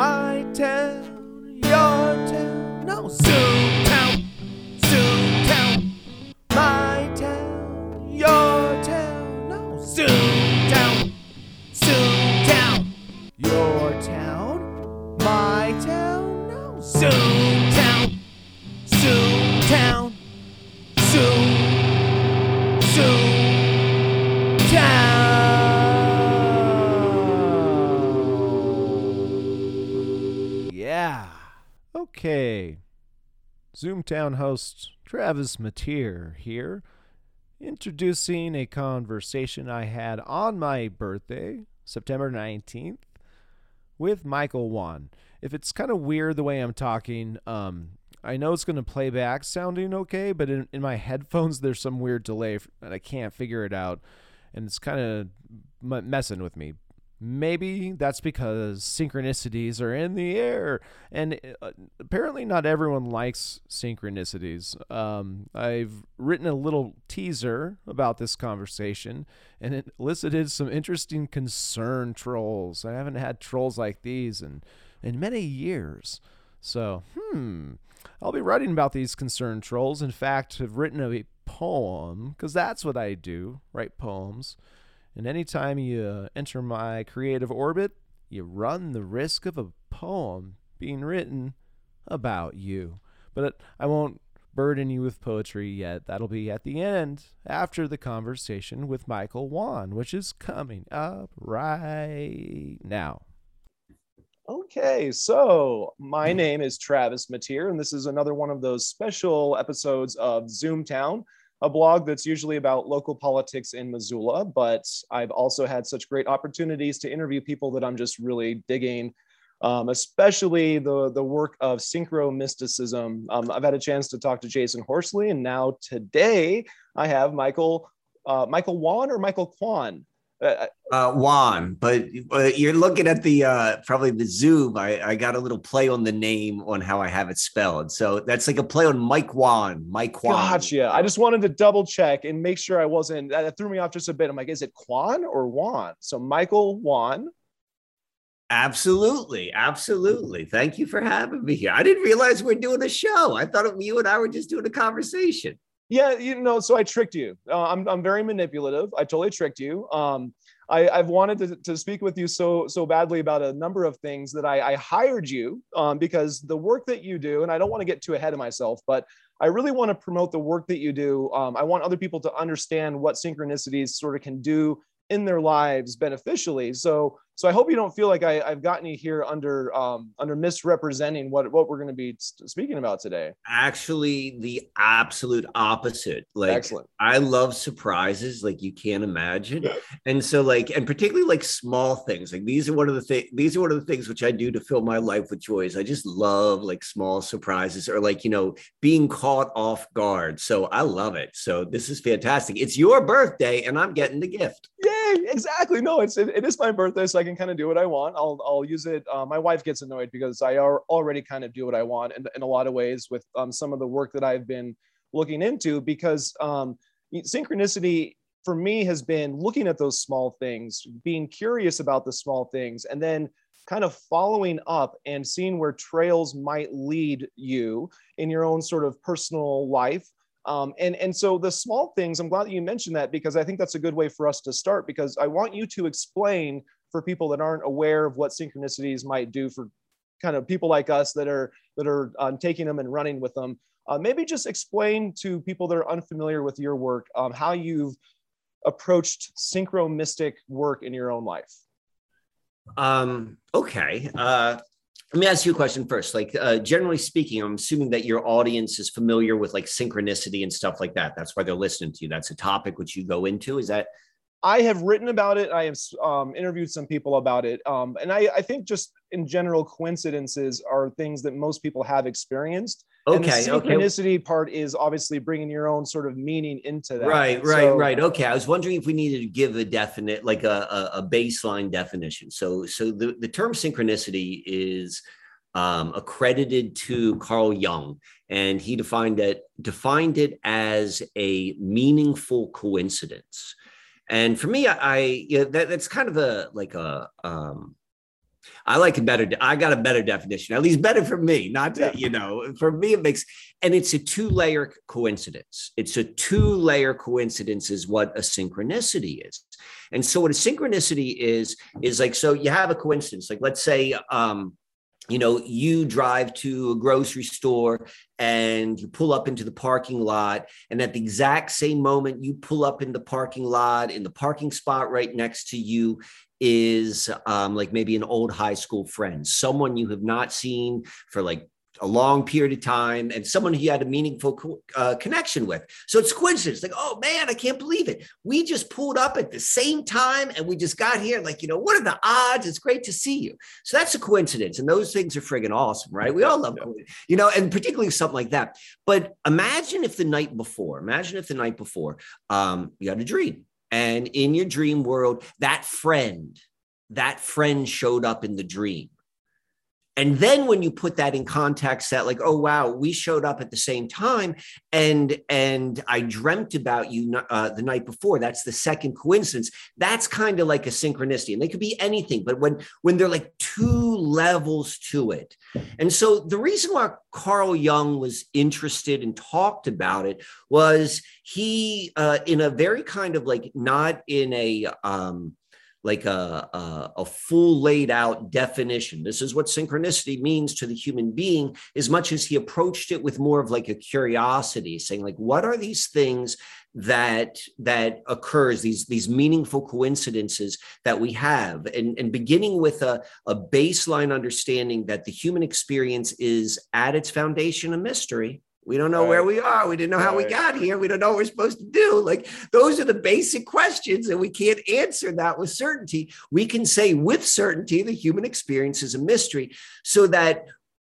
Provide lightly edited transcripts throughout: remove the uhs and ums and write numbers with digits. my town, your town, no, ZoomTown, ZoomTown, my town, your town, no, ZoomTown, ZoomTown, your town, my town, no, ZoomTown, ZoomTown, ZoomTown. Okay, ZoomTown host Travis Mateer here, introducing a conversation I had on my birthday, September 19th, with Michael Wann. If it's kind of weird the way I'm talking, I know it's going to play back sounding okay, but in my headphones there's some weird delay and I can't figure it out, and it's kind of messing with me. Maybe that's because synchronicities are in the air, and apparently not everyone likes synchronicities. I've written a little teaser about this conversation, and it elicited some interesting concern trolls. I haven't had trolls like these in many years. So, I'll be writing about these concern trolls. In fact, I've written a poem, because that's what I do, write poems. And anytime you enter my creative orbit, you run the risk of a poem being written about you. But I won't burden you with poetry yet. That'll be at the end, after the conversation with Michael Wann, which is coming up right now. Okay, so my name is Travis Mateer, and this is another one of those special episodes of ZoomTown, a blog that's usually about local politics in Missoula, but I've also had such great opportunities to interview people that I'm just really digging, especially the work of synchro-mysticism. I've had a chance to talk to Jasun Horsley, and now today I have Michael Wann or Michael Kwan? Wann, but you're looking at the probably the Zoom. I got a little play on the name on how I have it spelled, so that's like a play on Mike Wann. Mike Wann. Gotcha. I just wanted to double check and make sure I wasn't. That threw me off just a bit. I'm like, is it Kwan or Wann? So Michael Wann. Absolutely. Thank you for having me here. I didn't realize we're doing a show. I thought you and I were just doing a conversation. Yeah, so I tricked you. I'm very manipulative. I totally tricked you. I've wanted to speak with you so badly about a number of things that I hired you because the work that you do, and I don't want to get too ahead of myself, but I really want to promote the work that you do. I want other people to understand what synchronicities sort of can do in their lives beneficially. So I hope you don't feel like I've gotten you here under misrepresenting what we're going to be speaking about today. Actually, the absolute opposite. Like, excellent. I love surprises, like you can't imagine. And so, like, and particularly like small things. Like these are one of the things which I do to fill my life with joy. Is I just love like small surprises or like being caught off guard. So I love it. So this is fantastic. It's your birthday, and I'm getting the gift. Yay! Exactly. No, it is my birthday, so I can kind of do what I want. I'll use it. My wife gets annoyed because I already kind of do what I want in a lot of ways with some of the work that I've been looking into, because synchronicity for me has been looking at those small things, being curious about the small things, and then kind of following up and seeing where trails might lead you in your own sort of personal life. And so the small things, I'm glad that you mentioned that, because I think that's a good way for us to start, because I want you to explain for people that aren't aware of what synchronicities might do for kind of people like us that are taking them and running with them. Maybe just explain to people that are unfamiliar with your work how you've approached synchromistic work in your own life. Okay. Let me ask you a question first. Like, generally speaking, I'm assuming that your audience is familiar with like synchronicity and stuff like that. That's why they're listening to you. That's a topic which you go into. Is that? I have written about it. I have interviewed some people about it. And I think just in general, coincidences are things that most people have experienced. Okay. And the synchronicity part is obviously bringing your own sort of meaning into that. Right. Okay. I was wondering if we needed to give a definite, like a baseline definition. So the term synchronicity is accredited to Carl Jung, and he defined it as a meaningful coincidence. And for me, that's kind of a I like a better, I got a better definition, at least better for me, not to, you know, for me, it makes, and it's a two-layer coincidence. It's a two-layer coincidence is what a synchronicity is. And so what a synchronicity is like, so you have a coincidence, like, let's say, you know, you drive to a grocery store and you pull up into the parking lot, and at the exact same moment you pull up in the parking lot, in the parking spot right next to you is like maybe an old high school friend, someone you have not seen for like a long period of time, and someone who you had a meaningful connection with. So it's coincidence. Like, oh man, I can't believe it. We just pulled up at the same time and we just got here. Like, you know, what are the odds? It's great to see you. So that's a coincidence. And those things are friggin' awesome, right? We all love, you know, and particularly something like that. But imagine if the night before, you had a dream, and in your dream world, that friend showed up in the dream. And then when you put that in context, that like, oh, wow, we showed up at the same time, and I dreamt about you the night before. That's the second coincidence. That's kind of like a synchronicity, and they could be anything. But when they're like two levels to it. And so the reason why Carl Jung was interested and talked about it was he in a very kind of like, not in a like a full laid out definition. This is what synchronicity means to the human being, as much as he approached it with more of like a curiosity, saying like, what are these things that occurs, these meaningful coincidences that we have, and beginning with a baseline understanding that the human experience is at its foundation a mystery. We don't know where we are. We didn't know how we got here. We don't know what we're supposed to do. Like, those are the basic questions, and we can't answer that with certainty. We can say with certainty the human experience is a mystery, so that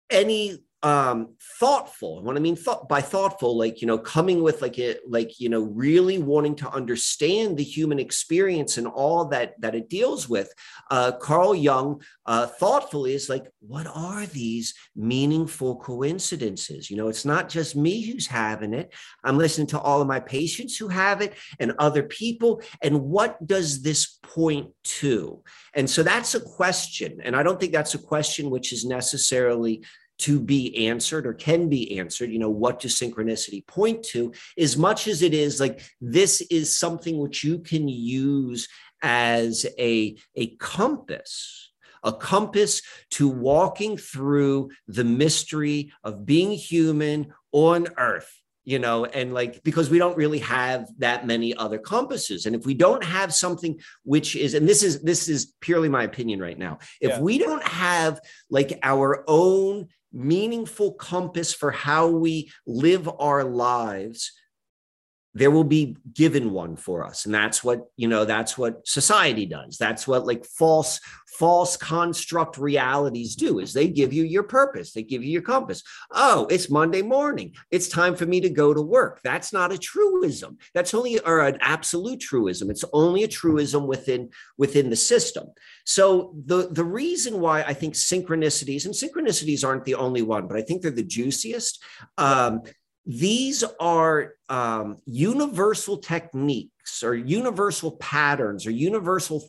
any thoughtful, and what I mean by thoughtful, like, you know, coming with like, you know, really wanting to understand the human experience and all that it deals with, Carl Jung thoughtfully is like, what are these meaningful coincidences? You know, it's not just me who's having it. I'm listening to all of my patients who have it and other people. And what does this point to? And so that's a question. And I don't think that's a question which is necessarily to be answered or can be answered. You know, what does synchronicity point to, as much as it is like, this is something which you can use as a compass to walking through the mystery of being human on Earth. You know, and like, because we don't really have that many other compasses. And if we don't have something which is, and this is purely my opinion right now, if we don't have like our own meaningful compass for how we live our lives, there will be given one for us. And that's what, you know, that's what society does. That's what like false construct realities do, is they give you your purpose. They give you your compass. Oh, it's Monday morning. It's time for me to go to work. That's not a truism. That's only, or an absolute truism. It's only a truism within the system. So the reason why I think synchronicities aren't the only one, but I think they're the juiciest. These are universal techniques or universal patterns or universal,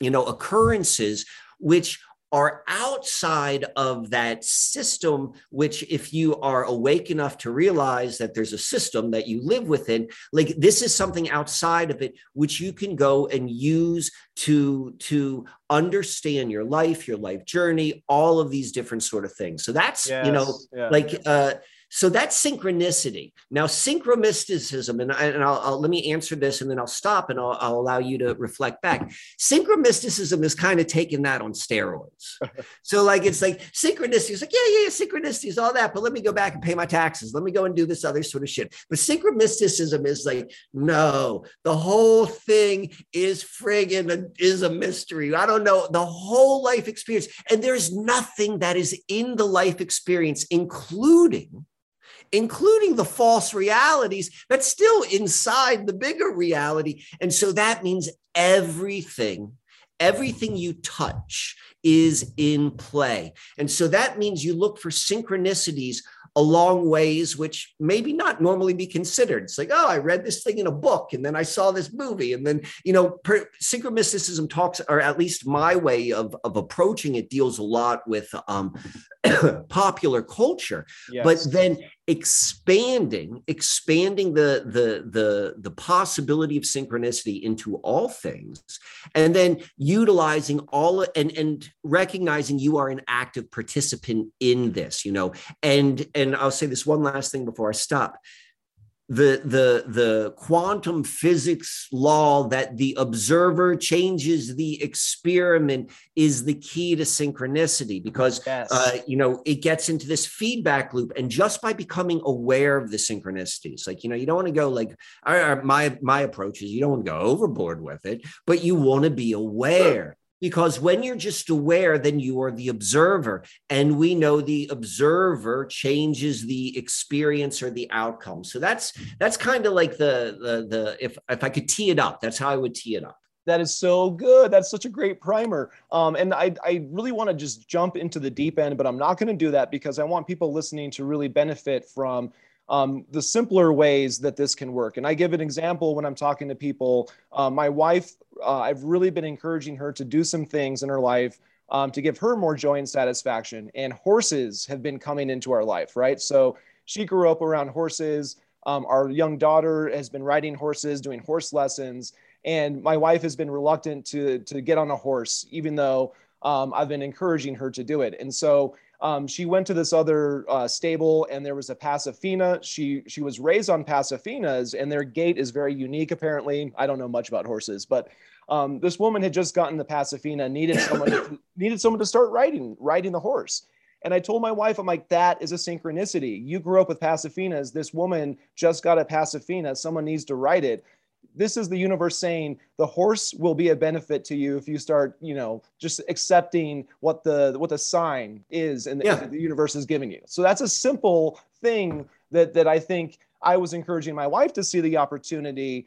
you know, occurrences which are outside of that system, which if you are awake enough to realize that there's a system that you live within, like this is something outside of it, which you can go and use to understand your life journey, all of these different sort of things. So that's, you know, like, so that's synchronicity. Now, synchromysticism, and I'll let me answer this and then I'll stop and I'll allow you to reflect back. Synchromysticism is kind of taking that on steroids. So like, it's like synchronicity is like, synchronicity is all that, but let me go back and pay my taxes. Let me go and do this other sort of shit. But synchromysticism is like, no, the whole thing is a mystery. I don't know, the whole life experience. And there's nothing that is in the life experience, including the false realities that's still inside the bigger reality. And so that means everything you touch is in play. And so that means you look for synchronicities along ways which maybe not normally be considered. It's like, oh, I read this thing in a book, and then I saw this movie, and then, you know, synchromysticism talks, or at least my way of approaching it, deals a lot with popular culture, yes. But then expanding the possibility of synchronicity into all things, and then utilizing all and recognizing you are an active participant in this, you know. And I'll say this one last thing before I stop. The quantum physics law that the observer changes the experiment is the key to synchronicity, because, yes. You know, it gets into this feedback loop. And just by becoming aware of the synchronicities, like, you know, you don't want to go like, my approach is you don't want to go overboard with it, but you want to be aware. Sure. Because when you're just aware, then you are the observer. And we know the observer changes the experience or the outcome. So that's kind of like the if I could tee it up, that's how I would tee it up. That is so good. That's such a great primer. And I really want to just jump into the deep end, but I'm not going to do that because I want people listening to really benefit from the simpler ways that this can work. And I give an example when I'm talking to people. My wife, I've really been encouraging her to do some things in her life to give her more joy and satisfaction. And horses have been coming into our life, right? So she grew up around horses. Our young daughter has been riding horses, doing horse lessons. And my wife has been reluctant to get on a horse, even though I've been encouraging her to do it. And so she went to this other stable, and there was a Paso Fino. She was raised on Paso Finos, and their gait is very unique, apparently. I don't know much about horses, but this woman had just gotten the Paso Fino and needed someone to start riding the horse. And I told my wife, I'm like, that is a synchronicity. You grew up with Paso Finos. This woman just got a Paso Fino. Someone needs to ride it. This is the universe saying the horse will be a benefit to you if you start, you know, just accepting what the sign is and the universe is giving you. So that's a simple thing that I think I was encouraging my wife to see the opportunity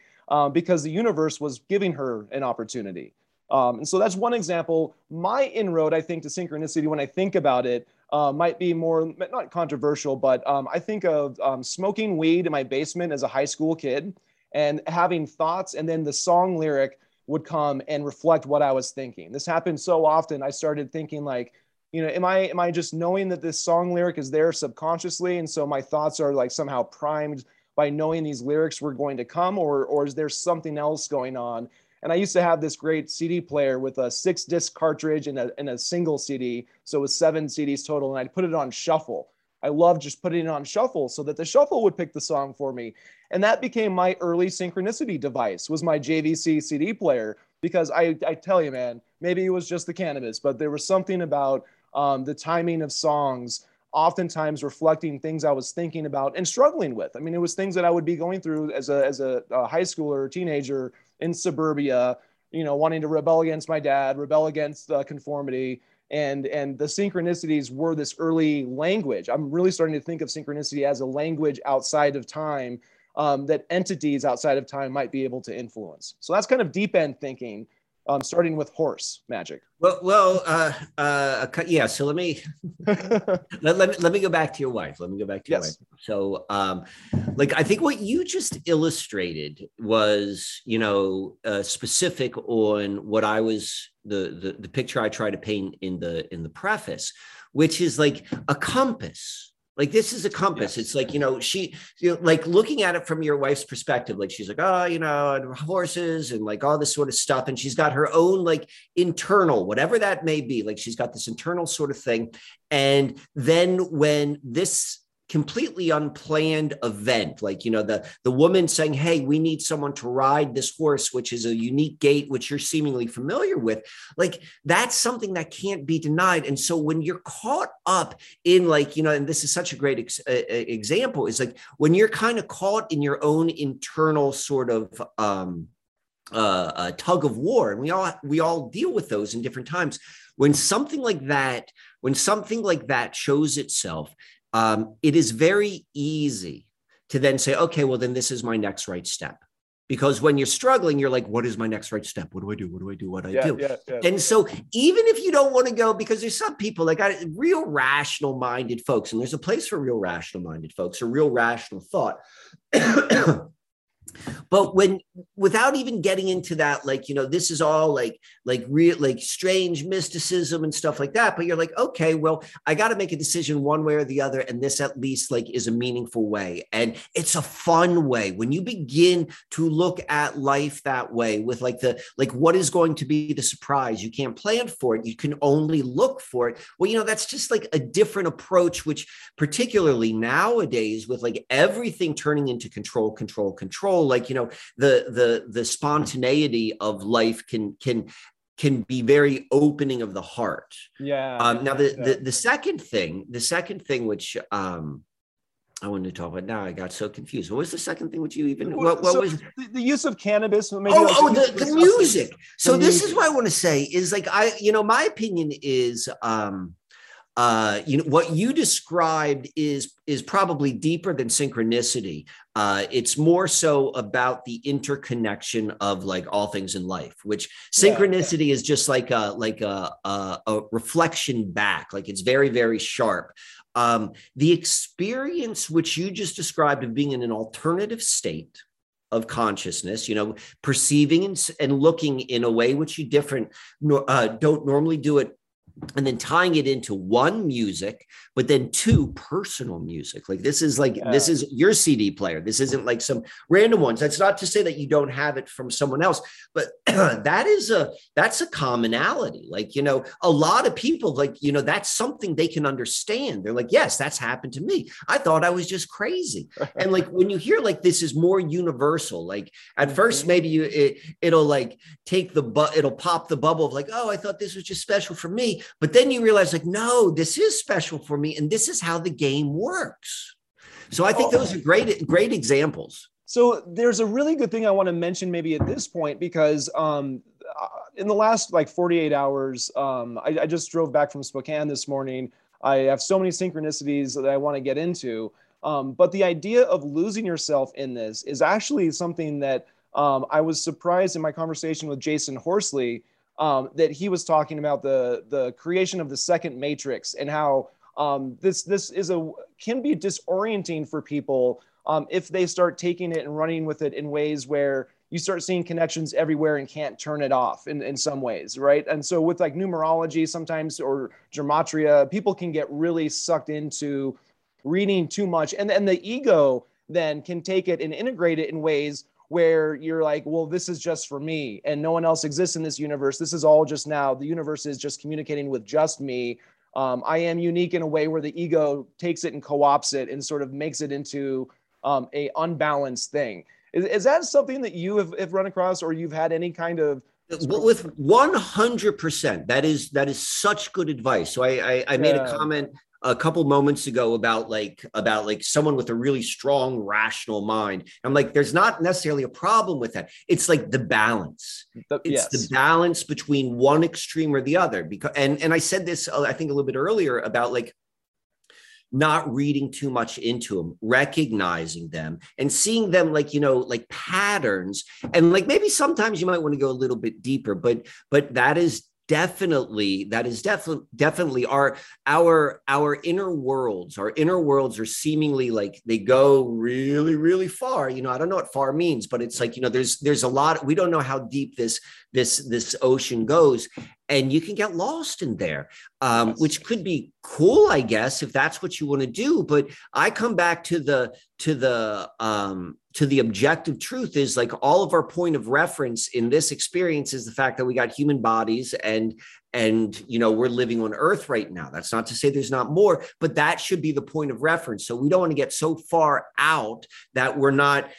because the universe was giving her an opportunity. And so that's one example. My inroad, I think, to synchronicity when I think about it might be more, not controversial, but I think of smoking weed in my basement as a high school kid, and having thoughts, and then the song lyric would come and reflect what I was thinking. This happened so often, I started thinking like, you know, am I just knowing that this song lyric is there subconsciously, and so my thoughts are like somehow primed by knowing these lyrics were going to come, or is there something else going on? And I used to have this great CD player with a 6-disc cartridge and a single CD, so it was 7 CDs total, and I'd put it on shuffle. I loved just putting it on shuffle so that the shuffle would pick the song for me. And that became my early synchronicity device, was my JVC CD player, because I tell you, man, maybe it was just the cannabis, but there was something about the timing of songs, oftentimes reflecting things I was thinking about and struggling with. I mean, it was things that I would be going through as a high schooler or teenager in suburbia, you know, wanting to rebel against my dad, rebel against conformity. And the synchronicities were this early language. I'm really starting to think of synchronicity as a language outside of time that entities outside of time might be able to influence. So that's kind of deep end thinking, starting with horse magic. Yeah. So let me let me go back to your wife. Yes. So, like, I think what you just illustrated was, you know, specific on what I was the picture I try to paint in the preface, which is like a compass. Like, this is a compass. Yes. It's like, you know, like looking at it from your wife's perspective, like she's like, oh, you know, horses and like all this sort of stuff. And she's got her own like internal, whatever that may be, like she's got this internal sort of thing. And then when this completely unplanned event, like, you know, the woman saying, hey, we need someone to ride this horse, which is a unique gait, which you're seemingly familiar with, like, that's something that can't be denied. And so when you're caught up in, like, you know, and this is such a great example, is like when you're kind of caught in your own internal sort of a tug of war, and we all deal with those in different times. When something like that shows itself, it is very easy to then say, okay, well, then this is my next right step. Because when you're struggling, you're like, what is my next right step? What do I do? What do I do? What do I do? And so even if you don't want to go, because there's some people that got real rational minded folks, and there's a place for real rational minded folks or real rational thought. But when, without even getting into that, like, you know, this is all like real, like strange mysticism and stuff like that, but you're like, okay, well, I got to make a decision one way or the other. And this at least like is a meaningful way. And it's a fun way. When you begin to look at life that way with like the, like what is going to be the surprise? You can't plan for it. You can only look for it. Well, you know, that's just like a different approach, which particularly nowadays with like everything turning into control, like, you know, the spontaneity of life can be very opening of the heart. Now the second thing, which, I wanted to talk about. Now I got so confused. What was the second thing? Which you even what so was the use of cannabis? Maybe the music. So this is what I want to say is like, my opinion is, what you described is probably deeper than synchronicity. It's more so about the interconnection of like all things in life, which synchronicity is just like a reflection back. Like it's very, very sharp. The experience which you just described of being in an alternative state of consciousness, you know, perceiving and looking in a way which you don't normally do it. And then tying it into one music, but then two personal music. Like this is like, this is your CD player. This isn't like some random ones. That's not to say that you don't have it from someone else, but that's a commonality. Like, you know, a lot of people like, you know, that's something they can understand. They're like, yes, that's happened to me. I thought I was just crazy. And like, when you hear like, this is more universal, like at first, maybe it'll like take it'll pop the bubble of like, oh, I thought this was just special for me. But then you realize like, no, this is special for me. And this is how the game works. So I think those are great examples. So there's a really good thing I want to mention maybe at this point, because in the last like 48 hours, I just drove back from Spokane this morning. I have so many synchronicities that I want to get into. But the idea of losing yourself in this is actually something that I was surprised in my conversation with Jasun Horsley, that he was talking about the creation of the second matrix and how this is can be disorienting for people if they start taking it and running with it in ways where you start seeing connections everywhere and can't turn it off in some ways, right? And so with like numerology sometimes or gematria, people can get really sucked into reading too much, and the ego then can take it and integrate it in ways where you're like, well, this is just for me and no one else exists in this universe. This is all just now. The universe is just communicating with just me. I am unique in a way where the ego takes it and co-opts it and sort of makes it into a unbalanced thing. Is that something that you have run across or you've had any kind of? With 100%, that is such good advice. So I made a comment a couple moments ago about like someone with a really strong rational mind. I'm like, there's not necessarily a problem with that. It's like the balance. The balance between one extreme or the other. Because and I said this, I think a little bit earlier about like not reading too much into them, recognizing them and seeing them like, you know, like patterns. And like maybe sometimes you might want to go a little bit deeper, but that is definitely our inner worlds. Our inner worlds are seemingly like they go really, really far. You know, I don't know what far means, but it's like, you know, there's a lot, we don't know how deep this ocean goes. And you can get lost in there, which could be cool, I guess, if that's what you want to do. But I come back to the objective truth is like all of our point of reference in this experience is the fact that we got human bodies and, you know, we're living on Earth right now. That's not to say there's not more, but that should be the point of reference. So we don't want to get so far out that we're not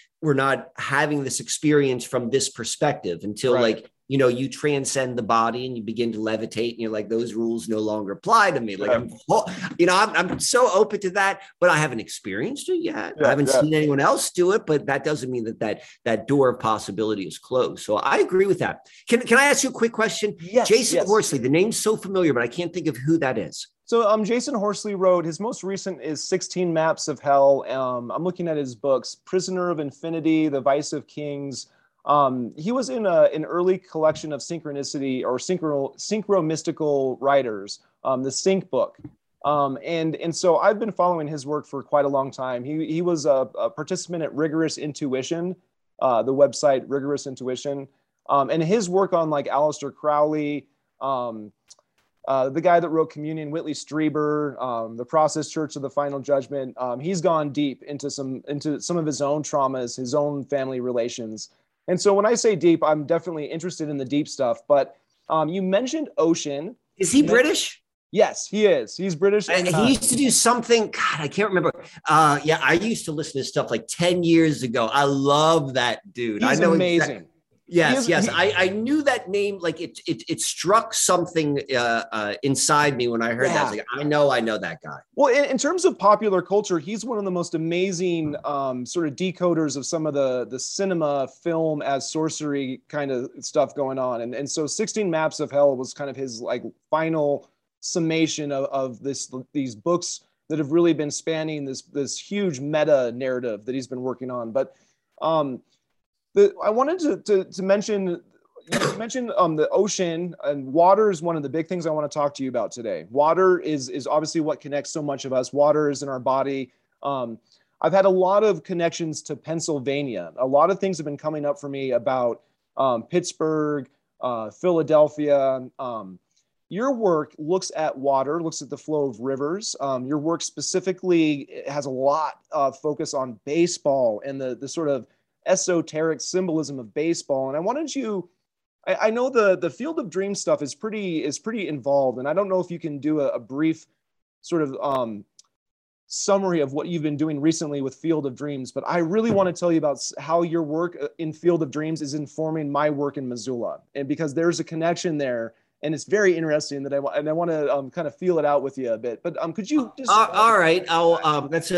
having this experience from this perspective until like, you know, you transcend the body and you begin to levitate and you're like, those rules no longer apply to me. Like, I'm so open to that, but I haven't experienced it yet. I haven't seen anyone else do it, but that doesn't mean that door of possibility is closed. So I agree with that. Can I ask you a quick question? Yes, Jasun Horsley, the name's so familiar, but I can't think of who that is. So Jasun Horsley wrote, his most recent is 16 Maps of Hell. I'm looking at his books, Prisoner of Infinity, The Vice of Kings, He was in an early collection of synchronicity or synchro mystical writers, the Sync Book. And so I've been following his work for quite a long time. He was a participant at Rigorous Intuition, the website Rigorous Intuition, and his work on like Aleister Crowley, the guy that wrote Communion, Whitley Strieber, the Process Church of the Final Judgment. He's gone deep into some of his own traumas, his own family relations. And so when I say deep, I'm definitely interested in the deep stuff. But you mentioned ocean. Is he British? Yes, he is. He's British. And he used to do something. God, I can't remember. Yeah, I used to listen to stuff like 10 years ago. I love that dude. He's amazing. Exactly. Yes. I knew that name. Like it struck something inside me when I heard that. I was like, I know that guy. Well, in terms of popular culture, he's one of the most amazing sort of decoders of some of the cinema, film as sorcery kind of stuff going on. And so 16 Maps of Hell was kind of his like final summation of these books that have really been spanning this huge meta narrative that he's been working on. But I wanted to mention, you mentioned the ocean, and water is one of the big things I want to talk to you about today. Water is obviously what connects so much of us. Water is in our body. I've had a lot of connections to Pennsylvania. A lot of things have been coming up for me about Pittsburgh, Philadelphia. Your work looks at water, looks at the flow of rivers. Your work specifically has a lot of focus on baseball and the sort of esoteric symbolism of baseball. And I wanted you, I know the Field of Dreams stuff is pretty involved. And I don't know if you can do a brief sort of summary of what you've been doing recently with Field of Dreams, but I really want to tell you about how your work in Field of Dreams is informing my work in Missoula. And because there's a connection there, and it's very interesting that I want to kind of feel it out with you a bit. But could you just all right? That's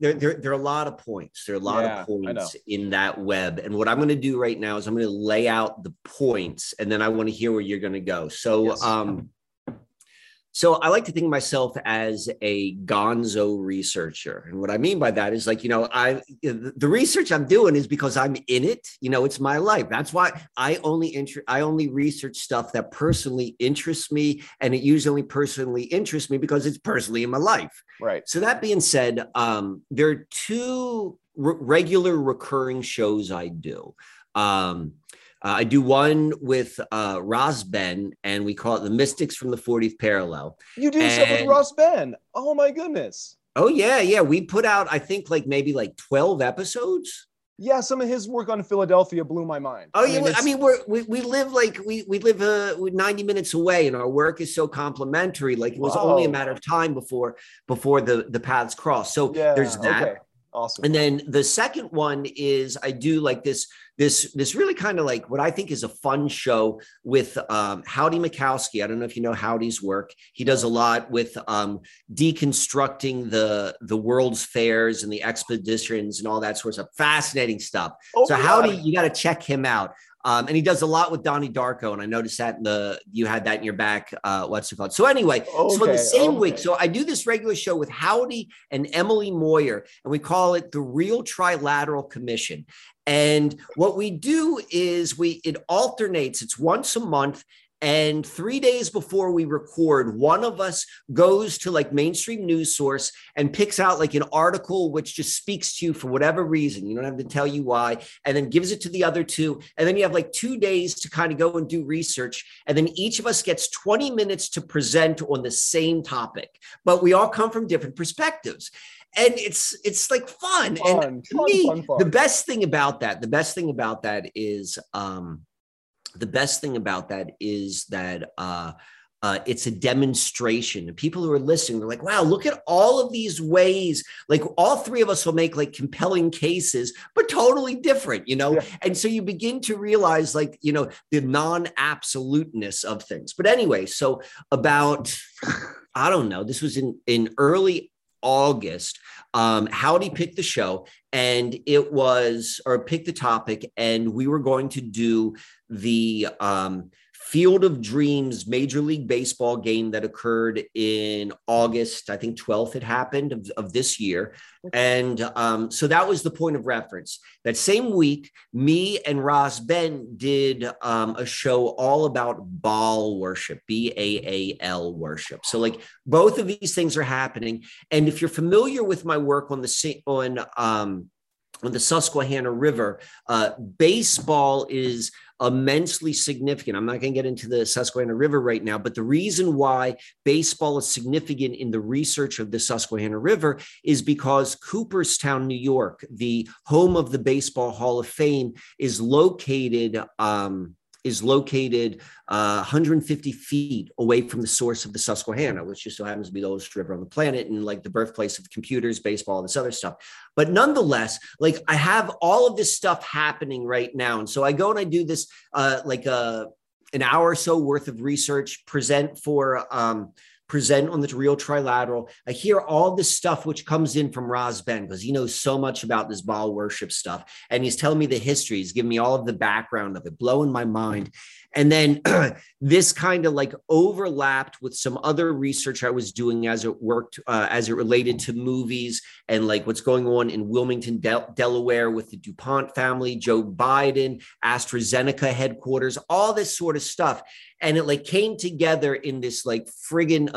there are a lot of points. There are a lot of points in that web. And what I'm going to do right now is I'm going to lay out the points, and then I want to hear where you're going to go. So, yes. So I like to think of myself as a gonzo researcher. And what I mean by that is like, the research I'm doing is because I'm in it, it's my life. That's why I only research stuff that personally interests me. And it usually personally interests me because it's personally in my life. Right. So that being said, there are two regular recurring shows I do. I do one with Ross Ben, and we call it The Mystics from the 40th Parallel. You do stuff with Ross Ben. Oh, my goodness. Oh, yeah. Yeah. We put out, I think, maybe 12 episodes. Yeah. Some of his work on Philadelphia blew my mind. Oh, yeah. We live we live 90 minutes away, and our work is so complementary. It was only a matter of time before the paths cross. So there's that. Okay. Awesome. And then the second one is I do this really kind of what I think is a fun show with Howdy Mikowski. I don't know if you know Howdy's work. He does a lot with deconstructing the world's fairs and the expeditions and all that sort of fascinating stuff. Oh, so Howdy, you got to check him out. And he does a lot with Donnie Darko. And I noticed that you had that in your back, what's it called? So anyway, so in the same week, so I do this regular show with Howdy and Emily Moyer, and we call it The Real Trilateral Commission. And what we do is it alternates. It's once a month. And 3 days before we record, one of us goes to mainstream news source and picks out an article which just speaks to you for whatever reason. You don't have to tell you why, and then gives it to the other two. And then you have 2 days to kind of go and do research. And then each of us gets 20 minutes to present on the same topic, but we all come from different perspectives. And it's fun. And to me, the best thing about that is that it's a demonstration. And people who are listening, they're like, wow, look at all of these ways. All three of us will make compelling cases, but totally different, Yeah. And so you begin to realize the non-absoluteness of things. But anyway, so about, I don't know, this was in early August, Howdy picked the show picked the topic, and we were going to do the Field of Dreams Major League Baseball game that occurred in August, I think 12th it happened, of this year. And so that was the point of reference. That same week, me and Ross Ben did a show all about Baal worship, B-A-A-L worship. So like both of these things are happening. And if you're familiar with my work on the Susquehanna River, baseball is immensely significant. I'm not going to get into the Susquehanna River right now, but the reason why baseball is significant in the research of the Susquehanna River is because Cooperstown, New York, the home of the Baseball Hall of Fame, is located 150 feet away from the source of the Susquehanna, which just so happens to be the oldest river on the planet and like the birthplace of computers, baseball, and this other stuff. But nonetheless, like I have all of this stuff happening right now. And so I go and I do this an hour or so worth of research, present on the real trilateral. I hear all this stuff, which comes in from Ross Ben, because he knows so much about this Baal worship stuff. And he's telling me the history. He's giving me all of the background of it, blowing my mind. And then this kind of like overlapped with some other research I was doing as it related to movies and like what's going on in Wilmington, Delaware with the DuPont family, Joe Biden, AstraZeneca headquarters, all this sort of stuff. And it like came together in this like friggin'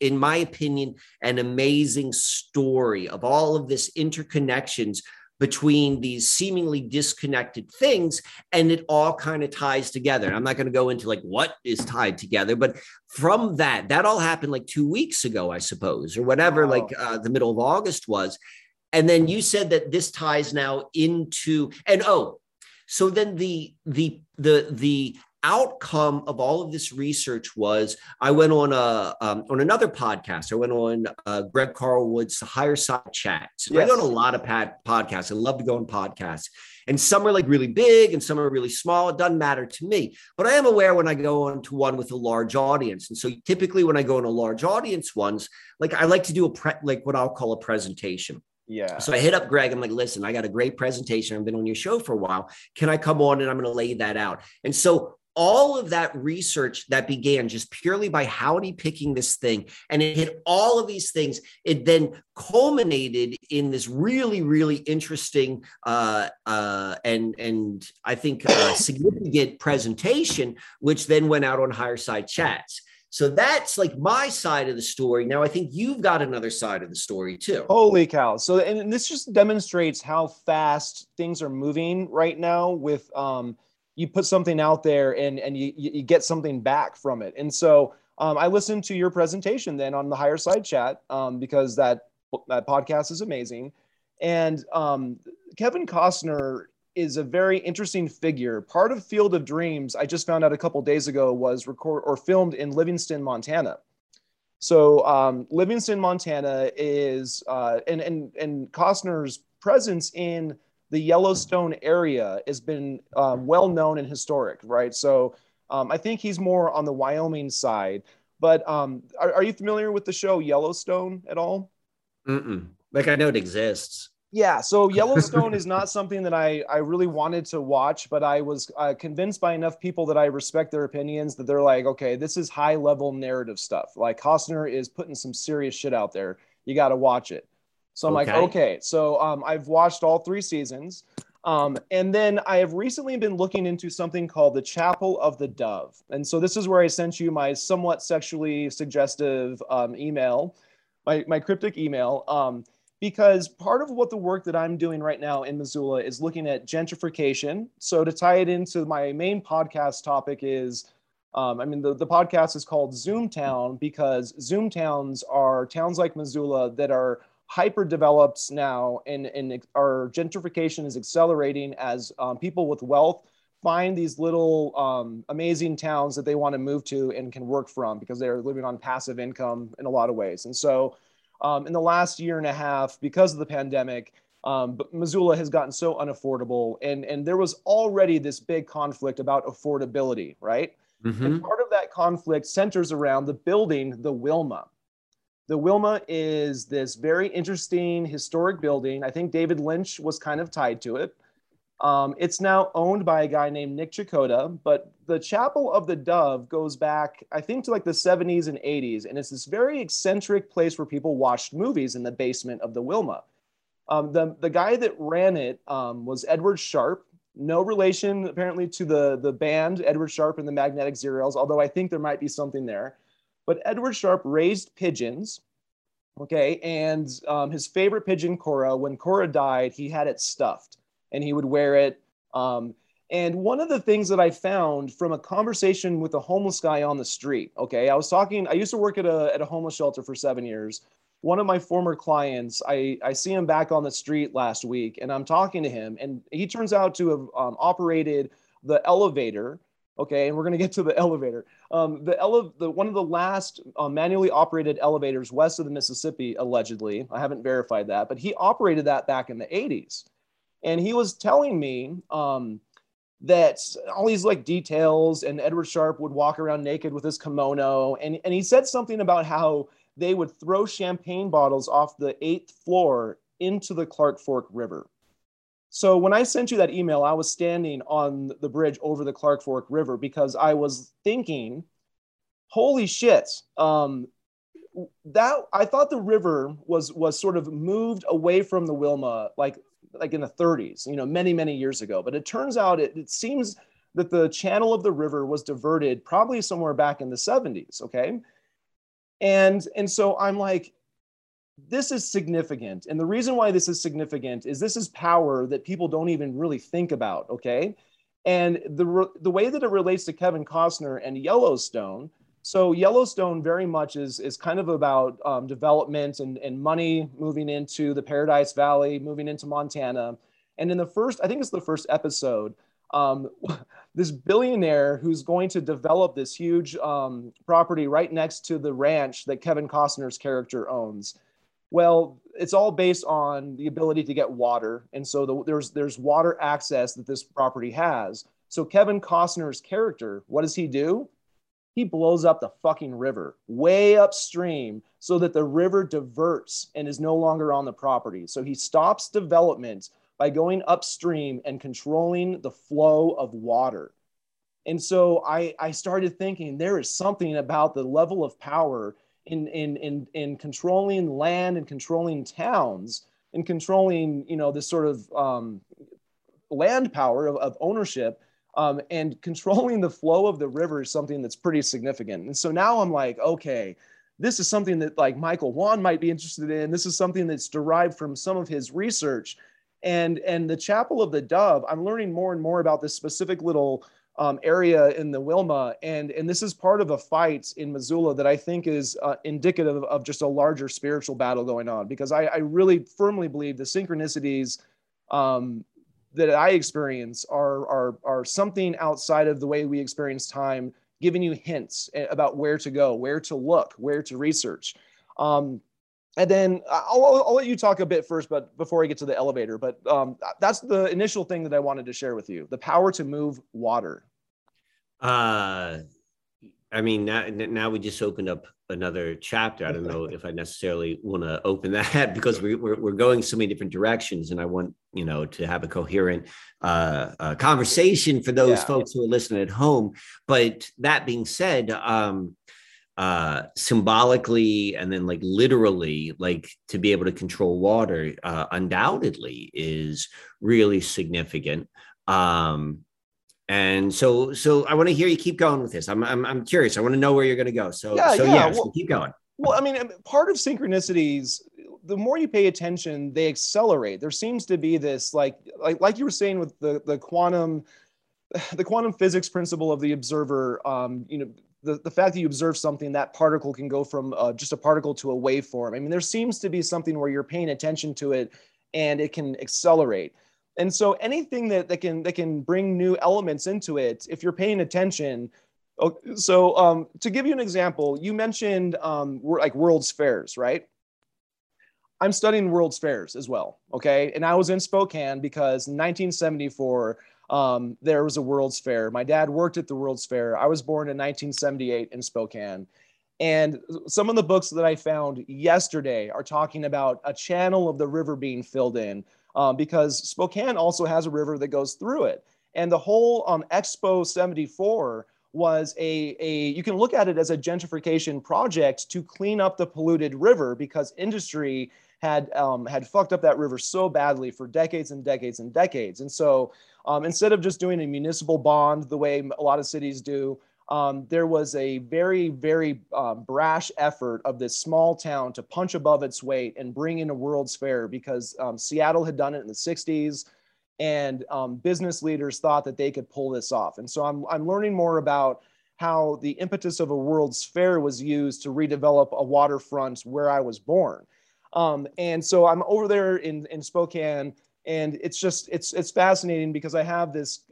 in my opinion, an amazing story of all of this interconnections between these seemingly disconnected things, and it all kind of ties together. And I'm not going to go into like what is tied together, but from that all happened like 2 weeks ago, I suppose, or whatever, wow. The middle of August was. And then you said that this ties now into, and oh, so then the outcome of all of this research was I went on on another podcast. I went on Greg Carlwood's Higher Side Chats. Yes. I go on a lot of podcasts. I love to go on podcasts. And some are like really big and some are really small. It doesn't matter to me. But I am aware when I go on to one with a large audience. And so typically when I go on a large audience ones, like I like to do like what I'll call a presentation. Yeah. So I hit up Greg. I'm like, listen, I got a great presentation. I've been on your show for a while. Can I come on and I'm going to lay that out? And so all of that research that began just purely by Howdy picking this thing, and it hit all of these things, it then culminated in this really, really interesting and I think significant presentation, which then went out on Higher Side Chats. So that's like my side of the story. Now, I think you've got another side of the story too. Holy cow. So, and this just demonstrates how fast things are moving right now with, you put something out there and you get something back from it. And so I listened to your presentation then on the Higher Side Chat because that podcast is amazing. And Kevin Costner is a very interesting figure. Part of Field of Dreams, I just found out a couple of days ago, was filmed in Livingston, Montana. So Livingston, Montana is, and Costner's presence in the Yellowstone area has been well known and historic, right? So I think he's more on the Wyoming side. But are you familiar with the show Yellowstone at all? Mm-mm. Like I know it exists. Yeah. So Yellowstone is not something that I really wanted to watch, but I was convinced by enough people that I respect their opinions that they're like, okay, this is high level narrative stuff. Like Costner is putting some serious shit out there. You got to watch it. So I'm like, okay. So I've watched all 3 seasons. And then I have recently been looking into something called the Chapel of the Dove. And so this is where I sent you my somewhat sexually suggestive email, my cryptic email, because part of what the work that I'm doing right now in Missoula is looking at gentrification. So to tie it into my main podcast topic is, the podcast is called ZoomTown, because ZoomTowns are towns like Missoula that are hyper developed now, and our gentrification is accelerating as people with wealth find these little amazing towns that they want to move to and can work from because they're living on passive income in a lot of ways. And so in the last year and a half, because of the pandemic, Missoula has gotten so unaffordable, and there was already this big conflict about affordability, right? Mm-hmm. And part of that conflict centers around the building, the Wilma. The Wilma is this very interesting historic building. I think David Lynch was kind of tied to it. It's now owned by a guy named Nick Chakota, but the Chapel of the Dove goes back, I think, to like the 70s and 80s, and it's this very eccentric place where people watched movies in the basement of the Wilma. The guy that ran it was Edward Sharp, no relation apparently to the band Edward Sharp and the Magnetic Zeros, although I think there might be something there. But Edward Sharp raised pigeons, okay, and his favorite pigeon, Cora, when Cora died, he had it stuffed. And he would wear it. And one of the things that I found from a conversation with a homeless guy on the street, okay, I was talking, I used to work at a homeless shelter for 7 years. One of my former clients, I see him back on the street last week, and I'm talking to him, and he turns out to have operated the elevator, okay, and we're going to get to the elevator. One of the last manually operated elevators west of the Mississippi, allegedly. I haven't verified that, but he operated that back in the 80s. And he was telling me that all these like details, and Edward Sharp would walk around naked with his kimono. And he said something about how they would throw champagne bottles off the 8th floor into the Clark Fork River. So when I sent you that email, I was standing on the bridge over the Clark Fork River because I was thinking, holy shit. I thought the river was sort of moved away from the Wilma, like in the 30s, you know, many, many years ago. But it turns out it seems that the channel of the river was diverted probably somewhere back in the 70s, okay? And so I'm like, this is significant. And the reason why this is significant is this is power that people don't even really think about, okay? And the way that it relates to Kevin Costner and Yellowstone, so Yellowstone very much is kind of about development and money moving into the Paradise Valley, moving into Montana. And in the first, I think it's the first episode, this billionaire who's going to develop this huge property right next to the ranch that Kevin Costner's character owns. Well, it's all based on the ability to get water. And so there's water access that this property has. So Kevin Costner's character, what does he do? He blows up the fucking river way upstream so that the river diverts and is no longer on the property. So he stops development by going upstream and controlling the flow of water. And so I started thinking there is something about the level of power in controlling land and controlling towns and controlling, you know, this sort of land power of ownership. And controlling the flow of the river is something that's pretty significant. And so now I'm like, okay, this is something that like Michael Wann might be interested in. This is something that's derived from some of his research. And the Chapel of the Dove, I'm learning more and more about this specific little area in the Wilma. And this is part of a fight in Missoula that I think is indicative of just a larger spiritual battle going on, because I really firmly believe the synchronicities that I experience are something outside of the way we experience time, giving you hints about where to go, where to look, where to research. And then I'll let you talk a bit first, but before I get to the elevator, but that's the initial thing that I wanted to share with you, the power to move water. I mean, now we just opened up another chapter. I don't know if I necessarily want to open that because we're going so many different directions, and I want, you know, to have a coherent conversation for those folks who are listening at home. But that being said, symbolically and then like literally, like to be able to control water undoubtedly is really significant. And so I want to hear you keep going with this. I'm curious. I want to know where you're going to go. So keep going. Well, I mean, part of synchronicities, the more you pay attention, they accelerate. There seems to be this, like you were saying with the quantum physics principle of the observer. You know, the fact that you observe something, that particle can go from just a particle to a waveform. I mean, there seems to be something where you're paying attention to it, and it can accelerate. And so anything that can bring new elements into it, if you're paying attention. So to give you an example, you mentioned like World's Fairs, right? I'm studying World's Fairs as well, okay? And I was in Spokane because in 1974, there was a World's Fair. My dad worked at the World's Fair. I was born in 1978 in Spokane. And some of the books that I found yesterday are talking about a channel of the river being filled in. because Spokane also has a river that goes through it. And the whole Expo 74 was a you can look at it as a gentrification project to clean up the polluted river, because industry had fucked up that river so badly for decades and decades and decades. And so instead of just doing a municipal bond the way a lot of cities do, there was a very, very brash effort of this small town to punch above its weight and bring in a World's Fair, because Seattle had done it in the 60s. And business leaders thought that they could pull this off. And so I'm learning more about how the impetus of a World's Fair was used to redevelop a waterfront where I was born. And so I'm over there in Spokane, and it's just, it's fascinating, because I have this,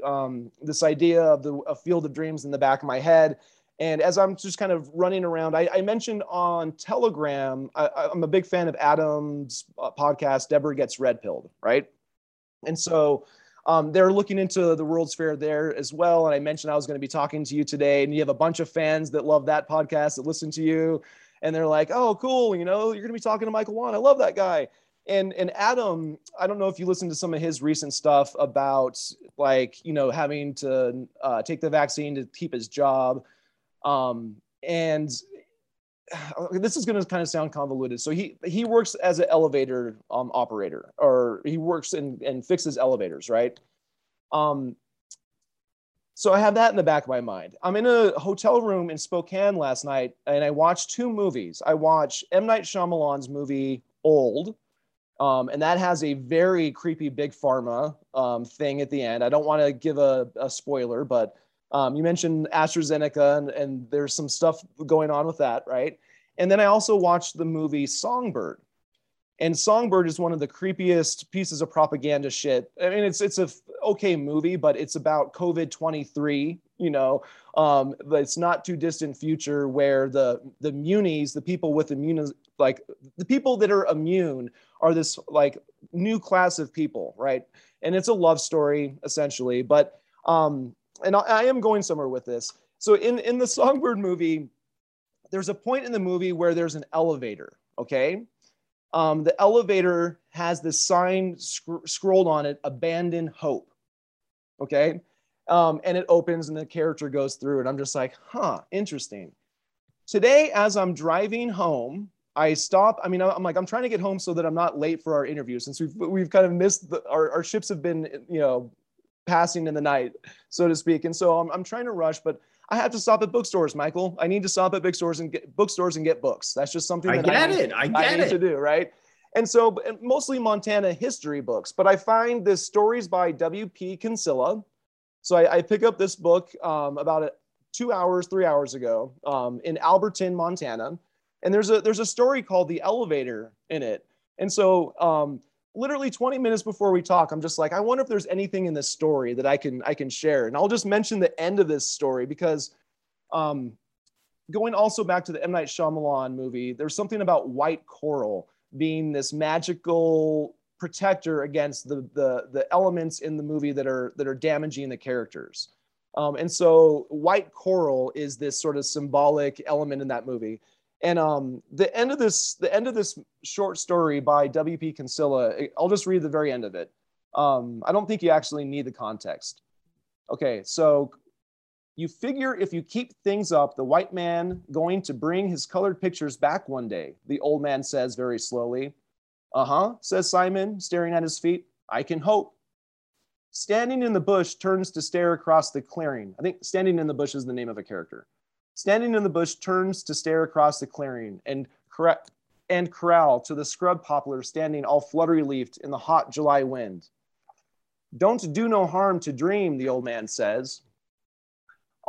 this idea of the Field of Dreams in the back of my head. And as I'm just kind of running around, I mentioned on Telegram, I'm a big fan of Adam's podcast, Deborah Gets Red Pilled, right? And so they're looking into the World's Fair there as well. And I mentioned I was going to be talking to you today, and you have a bunch of fans that love that podcast that listen to you. And they're like, oh, cool. You know, you're going to be talking to Michael Wann. I love that guy. And Adam, I don't know if you listened to some of his recent stuff about, like, you know, having to take the vaccine to keep his job. And this is going to kind of sound convoluted. So he works as an elevator operator, or he works and fixes elevators, right? So I have that in the back of my mind. I'm in a hotel room in Spokane last night, and I watched two movies. I watched M. Night Shyamalan's movie Old, and that has a very creepy big pharma thing at the end. I don't want to give a spoiler, but you mentioned AstraZeneca, and there's some stuff going on with that, right? And then I also watched the movie Songbird. And Songbird is one of the creepiest pieces of propaganda shit. I mean, it's a okay movie, but it's about COVID-23, you know, it's not too distant future where the munis, the people with immune, like the people that are immune, are this like new class of people, right? And it's a love story essentially, but and I am going somewhere with this. So in the Songbird movie, there's a point in the movie where there's an elevator, okay? The elevator has this sign scrolled on it, Abandon Hope, okay? And it opens and the character goes through, and I'm just like, huh, interesting. Today, as I'm driving home, I stop, I mean, I'm like, I'm trying to get home so that I'm not late for our interview, since we've kind of missed, our ships have been, you know, passing in the night, so to speak. And so I'm trying to rush, but I have to stop at bookstores, Michael. I need to stop at bookstores and get books. That's just something that I need to do, right? And so mostly Montana history books, but I find this Stories by W.P. Kinsella. So I pick up this book about 3 hours ago in Alberton, Montana. And there's a story called The Elevator in it. And so literally 20 minutes before we talk, I'm just like, I wonder if there's anything in this story that I can share. And I'll just mention the end of this story, because going also back to the M. Night Shyamalan movie, there's something about white coral being this magical protector against the elements in the movie that are damaging the characters. And so white coral is this sort of symbolic element in that movie. And the end of this short story by W.P. Kinsella, I'll just read the very end of it. I don't think you actually need the context. Okay, so you figure if you keep things up, the white man going to bring his colored pictures back one day, the old man says very slowly. Uh-huh, says Simon, staring at his feet. I can hope. Standing in the bush turns to stare across the clearing. I think Standing in the Bush is the name of a character. Standing in the bush turns to stare across the clearing and corral to the scrub poplar standing all fluttery-leafed in the hot July wind. Don't do no harm to dream, the old man says.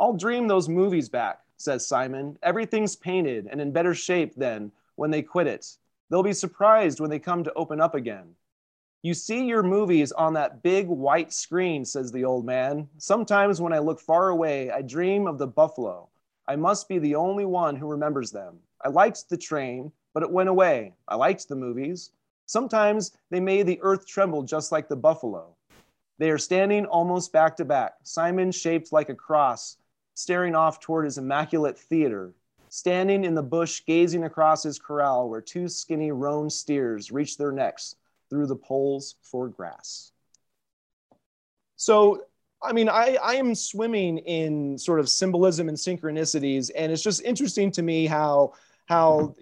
I'll dream those movies back, says Simon. Everything's painted and in better shape then when they quit it. They'll be surprised when they come to open up again. You see your movies on that big white screen, says the old man. Sometimes when I look far away, I dream of the buffalo. I must be the only one who remembers them. I liked the train, but it went away. I liked the movies. Sometimes they made the earth tremble just like the buffalo. They are standing almost back to back, Simon shaped like a cross, staring off toward his immaculate theater, standing in the bush, gazing across his corral where two skinny roan steers reach their necks through the poles for grass. So, I mean, I am swimming in sort of symbolism and synchronicities, and it's just interesting to me how,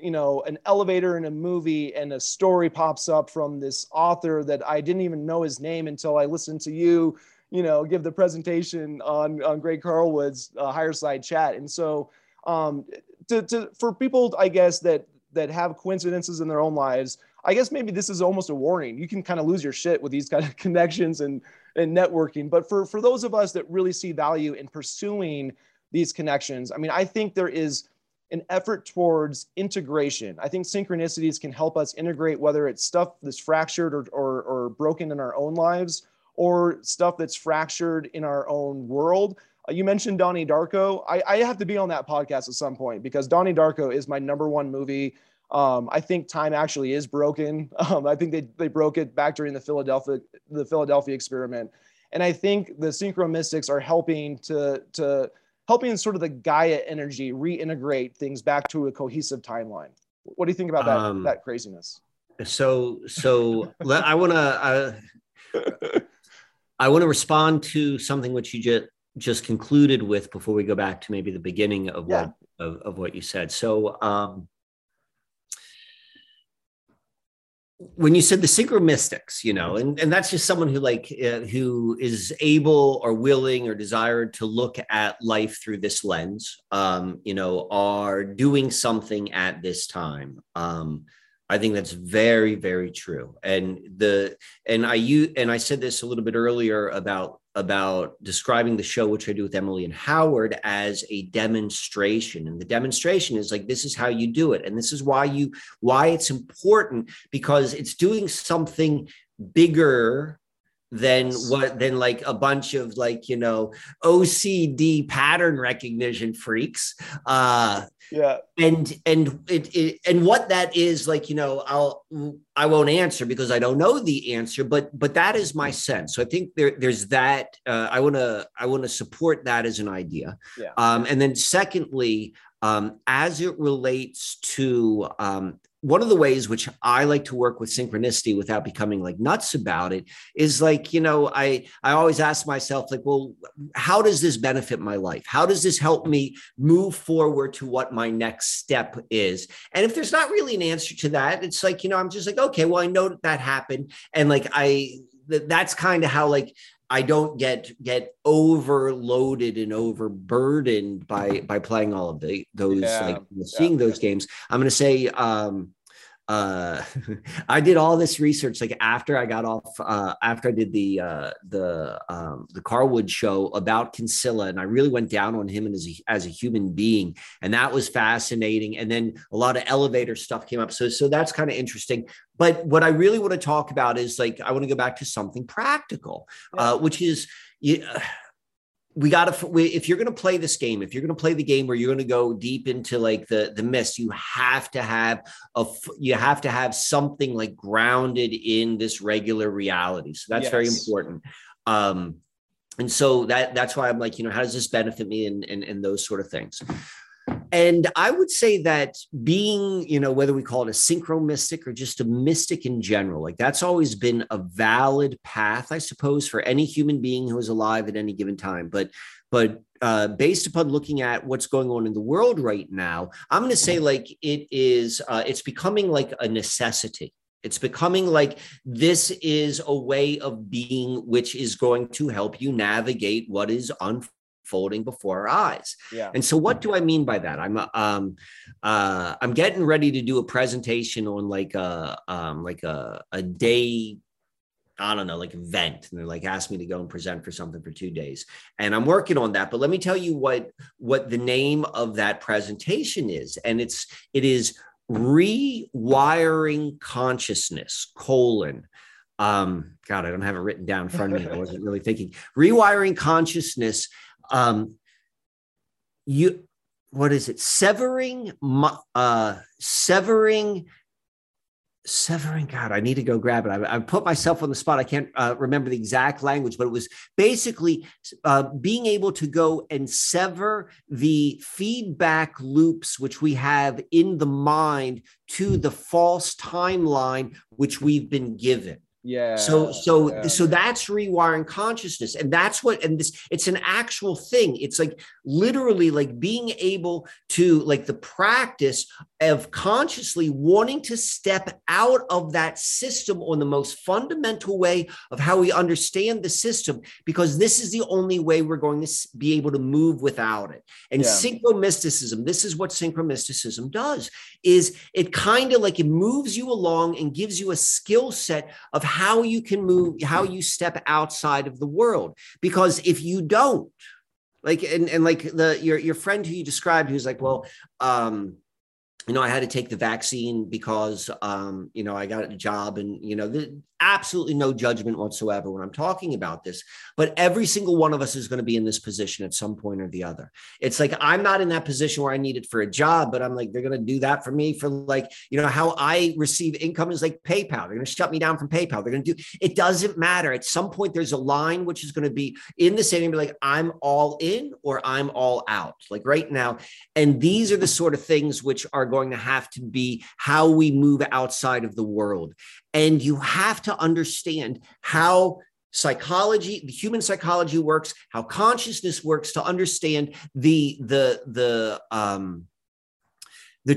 you know, an elevator in a movie and a story pops up from this author that I didn't even know his name until I listened to you, you know, give the presentation on Greg Carlwood's Higher Side Chat. And so for people, I guess, that have coincidences in their own lives, I guess maybe this is almost a warning. You can kind of lose your shit with these kind of connections and networking. But for those of us that really see value in pursuing these connections, I mean, I think there is an effort towards integration. I think synchronicities can help us integrate, whether it's stuff that's fractured or broken in our own lives, or stuff that's fractured in our own world. You mentioned Donnie Darko. I have to be on that podcast at some point, because Donnie Darko is my #1 movie. I think time actually is broken. I think they broke it back during the Philadelphia experiment. And I think the synchro mystics are helping to helping sort of the Gaia energy reintegrate things back to a cohesive timeline. What do you think about that craziness? So I want to respond to something which you just concluded with before we go back to maybe the beginning of what you said. So when you said the synchromystics, you know, and that's just someone who who is able or willing or desired to look at life through this lens, you know, are doing something at this time. I think that's very, very true. And I said this a little bit earlier about describing the show, which I do with Emily and Howard, as a demonstration. And the demonstration is like, this is how you do it. And this is why it's important, because it's doing something bigger than like a bunch of like, you know, OCD pattern recognition freaks. And what that is, like, you know, I won't answer because I don't know the answer, but that is my sense. So I think there's that, I want to support that as an idea. Yeah. And then secondly, as it relates to, one of the ways which I like to work with synchronicity without becoming like nuts about it is like, you know, I always ask myself, like, well, how does this benefit my life? How does this help me move forward to what my next step is? And if there's not really an answer to that, it's like, you know, I'm just like, okay, well, I know that happened. And like, that's kind of how, like, I don't get overloaded and overburdened by playing all of those, seeing those games. I'm going to say, I did all this research, like after I got off, after I did the Carwood show about Kinsella, and I really went down on him and as a human being. And that was fascinating. And then a lot of elevator stuff came up. So that's kind of interesting. But what I really want to talk about is, like, I want to go back to something practical, which is, if you're going to play this game, if you're going to play the game where you're going to go deep into like the mist, you have to have something like grounded in this regular reality. So that's very important. And so that's why I'm like, you know, how does this benefit me and those sort of things? And I would say that being, you know, whether we call it a synchro mystic or just a mystic in general, like that's always been a valid path, I suppose, for any human being who is alive at any given time. But based upon looking at what's going on in the world right now, I'm going to say like it is, it's becoming like a necessity. It's becoming like this is a way of being which is going to help you navigate what is unfolding before our eyes. Yeah. And so what do I mean by that? I'm getting ready to do a presentation on like a day, I don't know, like event. And they're like, asked me to go and present for something for 2 days. And I'm working on that, but let me tell you what the name of that presentation is. And it is Rewiring Consciousness, God, I don't have it written down in front of me. I wasn't really thinking. Rewiring Consciousness, what is it? Severing. God, I need to go grab it. I put myself on the spot. I can't remember the exact language, but it was basically being able to go and sever the feedback loops which we have in the mind to the false timeline which we've been given. Yeah. So that's rewiring consciousness. And that's what, and this, it's an actual thing. It's like literally like being able to like the practice of consciously wanting to step out of that system on the most fundamental way of how we understand the system, because this is the only way we're going to be able to move without it. And synchromysticism, this is what synchromysticism does, is it kind of like it moves you along and gives you a skill set of how you can move, how you step outside of the world. Because if you don't, like, and like the, your friend who you described, who's like, well, you know, I had to take the vaccine because, you know, I got a job, and, you know, absolutely no judgment whatsoever when I'm talking about this, but every single one of us is going to be in this position at some point or the other. It's like, I'm not in that position where I need it for a job, but I'm like, they're going to do that for me for like, you know, how I receive income is like PayPal. They're going to shut me down from PayPal. They're going to do, it doesn't matter. At some point, there's a line which is going to be in the same, be like, I'm all in or I'm all out, like right now. And these are the sort of things which are going to have to be how we move outside of the world. And you have to understand how psychology, the human psychology works, how consciousness works, to understand the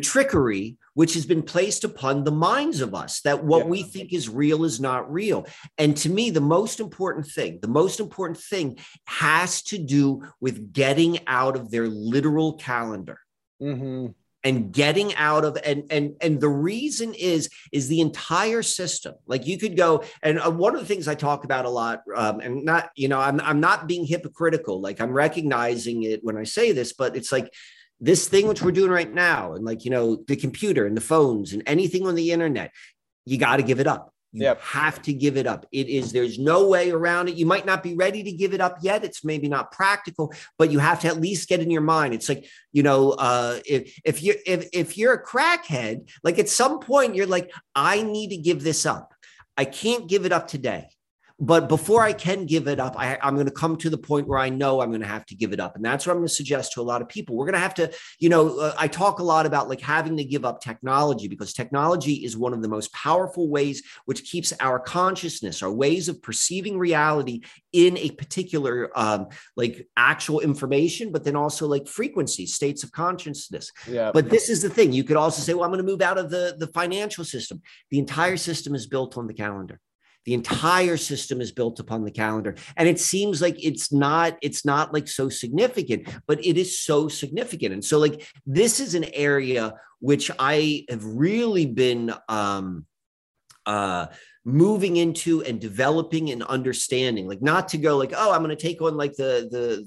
trickery which has been placed upon the minds of us, that what we think is real is not real. And to me, the most important thing has to do with getting out of their literal calendar. Mm-hmm. And getting out of, and the reason is the entire system. Like you could go, and one of the things I talk about a lot, and not, you know, I'm not being hypocritical, like I'm recognizing it when I say this, but it's like this thing which we're doing right now, and like, you know, the computer and the phones and anything on the internet, you got to give it up. You have to give it up. It is, there's no way around it. You might not be ready to give it up yet. It's maybe not practical, but you have to at least get in your mind. It's like, you know, if you're a crackhead, like at some point you're like, I need to give this up. I can't give it up today. But before I can give it up, I'm going to come to the point where I know I'm going to have to give it up. And that's what I'm going to suggest to a lot of people. We're going to have to, you know, I talk a lot about like having to give up technology, because technology is one of the most powerful ways which keeps our consciousness, our ways of perceiving reality in a particular like actual information, but then also like frequency, states of consciousness. Yeah. But this is the thing. You could also say, well, I'm going to move out of the financial system. The entire system is built on the calendar. The entire system is built upon the calendar. And it seems like it's not like so significant, but it is so significant. And so like, this is an area which I have really been moving into and developing and understanding, like not to go like, oh, I'm going to take on like the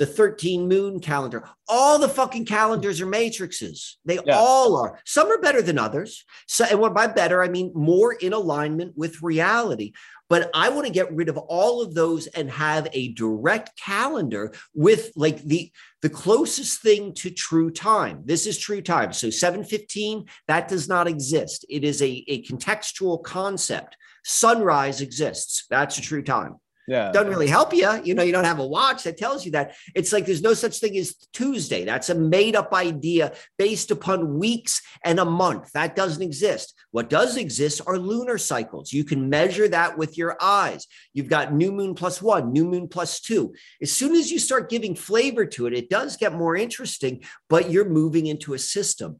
13 moon calendar. All the fucking calendars are matrices. They all are. Some are better than others. So, and what by better, I mean more in alignment with reality. But I want to get rid of all of those and have a direct calendar with like the closest thing to true time. This is true time. So 7:15, that does not exist. It is a contextual concept. Sunrise exists. That's a true time. Yeah. Doesn't really help you. You know, you don't have a watch that tells you that. It's like there's no such thing as Tuesday. That's a made up idea based upon weeks and a month. That doesn't exist. What does exist are lunar cycles. You can measure that with your eyes. You've got new moon +1, new moon +2. As soon as you start giving flavor to it, it does get more interesting, but you're moving into a system.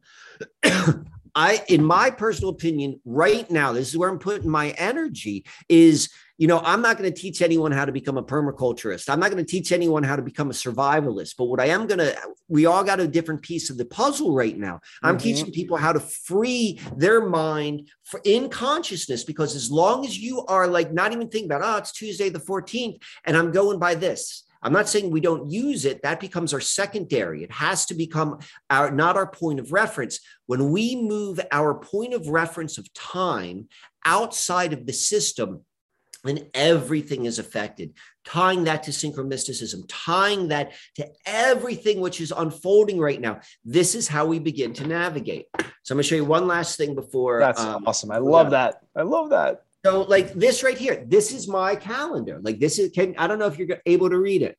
In my personal opinion, right now, this is where I'm putting my energy is, you know, I'm not going to teach anyone how to become a permaculturist. I'm not going to teach anyone how to become a survivalist. But what I am going to, we all got a different piece of the puzzle right now. I'm teaching people how to free their mind in consciousness, because as long as you are like not even thinking about, oh, it's Tuesday the 14th and I'm going by this. I'm not saying we don't use it. That becomes our secondary. It has to become not our point of reference. When we move our point of reference of time outside of the system, and everything is affected, tying that to synchromysticism, tying that to everything which is unfolding right now. This is how we begin to navigate. So I'm going to show you one last thing before. That's awesome. I love that. I love that. So like this right here, this is my calendar. Like this is, I don't know if you're able to read it.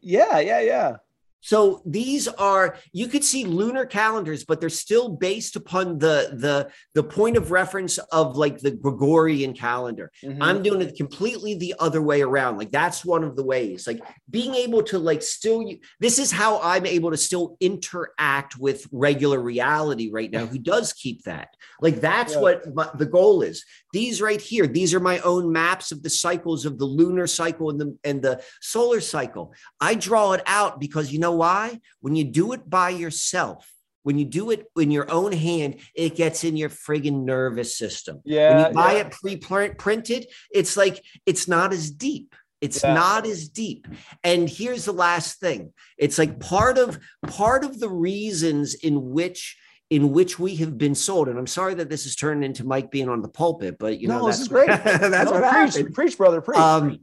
Yeah. So these are, you could see lunar calendars, but they're still based upon the point of reference of like the Gregorian calendar. Mm-hmm. I'm doing it completely the other way around. Like that's one of the ways, like being able to like still, this is how I'm able to still interact with regular reality right now, who does keep that. Like that's what the goal is. These right here, these are my own maps of the cycles of the lunar cycle and the solar cycle. I draw it out because you know why? When you do it by yourself, when you do it in your own hand, it gets in your friggin' nervous system. Yeah. When you buy it pre-printed, it's like, it's not as deep. It's not as deep. And here's the last thing. It's like part of the reasons in which we have been sold. And I'm sorry that this has turned into Mike being on the pulpit, but you know, this is great. That's what happened. Preach, brother, preach.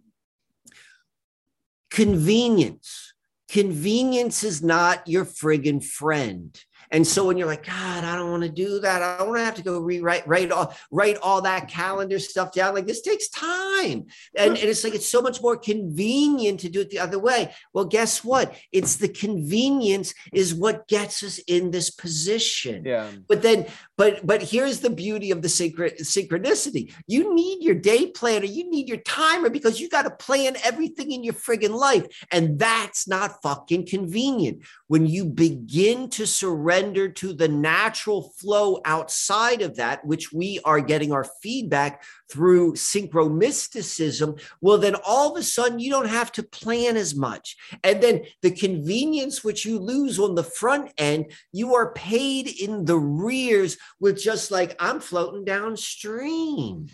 Convenience. Convenience is not your friggin' friend. And so when you're like, God, I don't want to do that. I don't want to have to go write all that calendar stuff down. Like this takes time. And it's like, it's so much more convenient to do it the other way. Well, guess what? It's the convenience is what gets us in this position. Yeah. But here's the beauty of the synchronicity. You need your day planner. You need your timer because you got to plan everything in your friggin' life. And that's not fucking convenient. When you begin to surrender to the natural flow outside of that, which we are getting our feedback through synchromysticism, well, then all of a sudden you don't have to plan as much. And then the convenience which you lose on the front end, you are paid in the rears with just like, I'm floating downstream.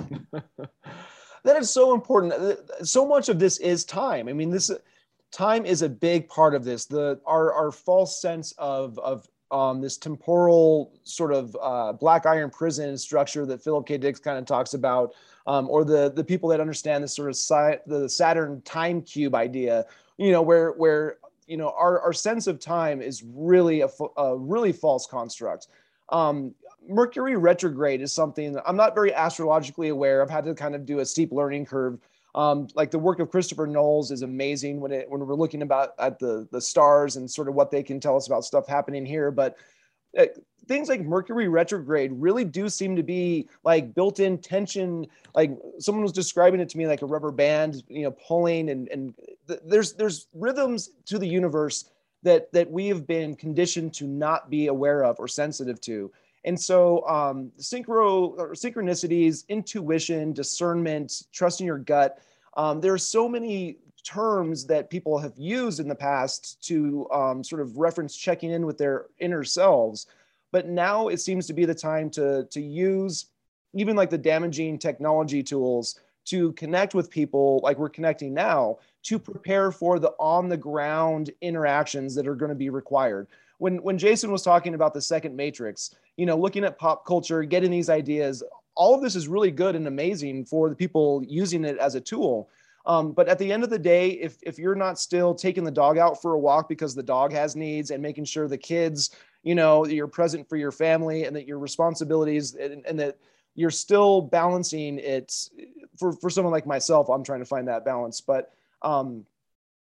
That is so important. So much of this is time. I mean, this time is a big part of this. Our false sense of this temporal sort of black iron prison structure that Philip K. Dick kind of talks about, or the people that understand this sort of the Saturn time cube idea, you know, where you know our sense of time is really a really false construct. Mercury retrograde is something that I'm not very astrologically aware. I've had to kind of do a steep learning curve. Like the work of Christopher Knowles is amazing when we're looking at the stars and sort of what they can tell us about stuff happening here. But things like Mercury retrograde really do seem to be like built-in tension. Like someone was describing it to me, like a rubber band, you know, pulling and there's rhythms to the universe that we have been conditioned to not be aware of or sensitive to. And so synchronicities, intuition, discernment, trusting your gut, there are so many terms that people have used in the past to sort of reference checking in with their inner selves. But now it seems to be the time to use even like the damaging technology tools to connect with people like we're connecting now to prepare for the on-the-ground interactions that are going to be required. When Jasun was talking about the second matrix, you know, looking at pop culture, getting these ideas, all of this is really good and amazing for the people using it as a tool. But at the end of the day, if you're not still taking the dog out for a walk because the dog has needs and making sure the kids, you know, you're present for your family and that your responsibilities and that you're still balancing it for someone like myself, I'm trying to find that balance. But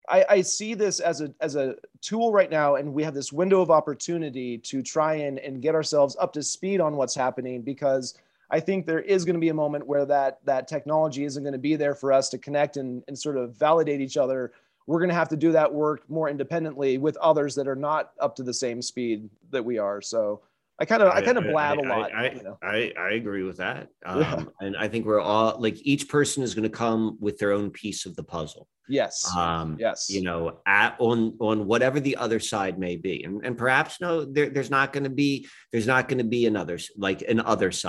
I see this as a tool right now, and we have this window of opportunity to try and get ourselves up to speed on what's happening, because I think there is going to be a moment where that technology isn't going to be there for us to connect and sort of validate each other. We're going to have to do that work more independently with others that are not up to the same speed that we are. So I kind of blab a lot. I agree with that. And I think we're all like, each person is going to come with their own piece of the puzzle. Yes. Yes. You know, on whatever the other side may be, and perhaps there's not going to be another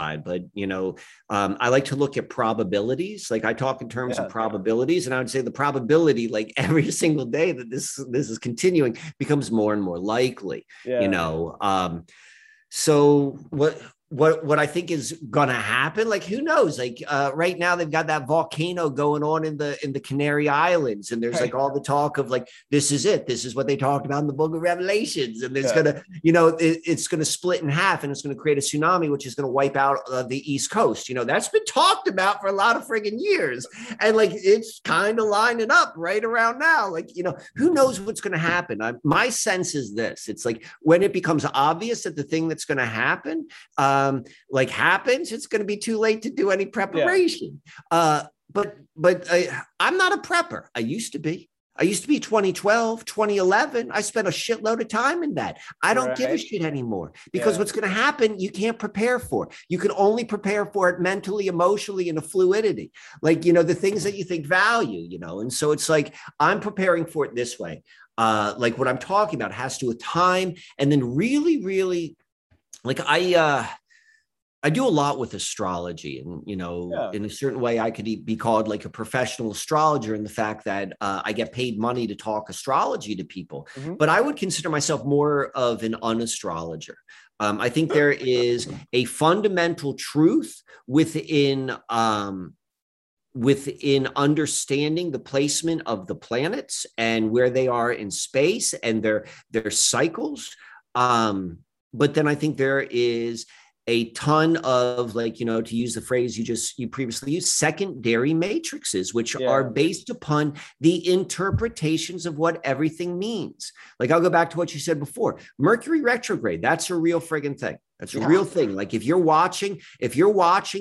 side, but you know, I like to look at probabilities. Like I talk in terms of probabilities, and I would say the probability, like every single day that this is continuing, becomes more and more likely. You know, so what what I think is going to happen. Like, who knows? Like right now they've got that volcano going on in the Canary Islands. And there's like all the talk of like, this is it. This is what they talked about in the Book of Revelations. And there's going to, you know, it's going to split in half and it's going to create a tsunami, which is going to wipe out the East Coast. You know, that's been talked about for a lot of friggin' years. And like, it's kind of lining up right around now. Like, you know, who knows what's going to happen? My sense is this, it's like when it becomes obvious that the thing that's going to happen, like happens, it's going to be too late to do any preparation. Yeah. But I'm not a prepper. I used to be. I used to be 2012, 2011. I spent a shitload of time in that. I don't give a shit anymore because what's going to happen, you can't prepare for. You can only prepare for it mentally, emotionally, in a fluidity. Like, you know, the things that you think value, you know, and so it's like, I'm preparing for it this way. Like what I'm talking about has to do with time. And then really, really, like I do a lot with astrology and, you know, in a certain way, I could be called like a professional astrologer in the fact that I get paid money to talk astrology to people, but I would consider myself more of an unastrologer. I think there is a fundamental truth within understanding the placement of the planets and where they are in space and their cycles. But then I think there is a ton of, like, you know, to use the phrase you previously used, secondary matrices, which are based upon the interpretations of what everything means. Like, I'll go back to what you said before. Mercury retrograde, that's a real friggin' thing. That's a real thing. Like, if you're watching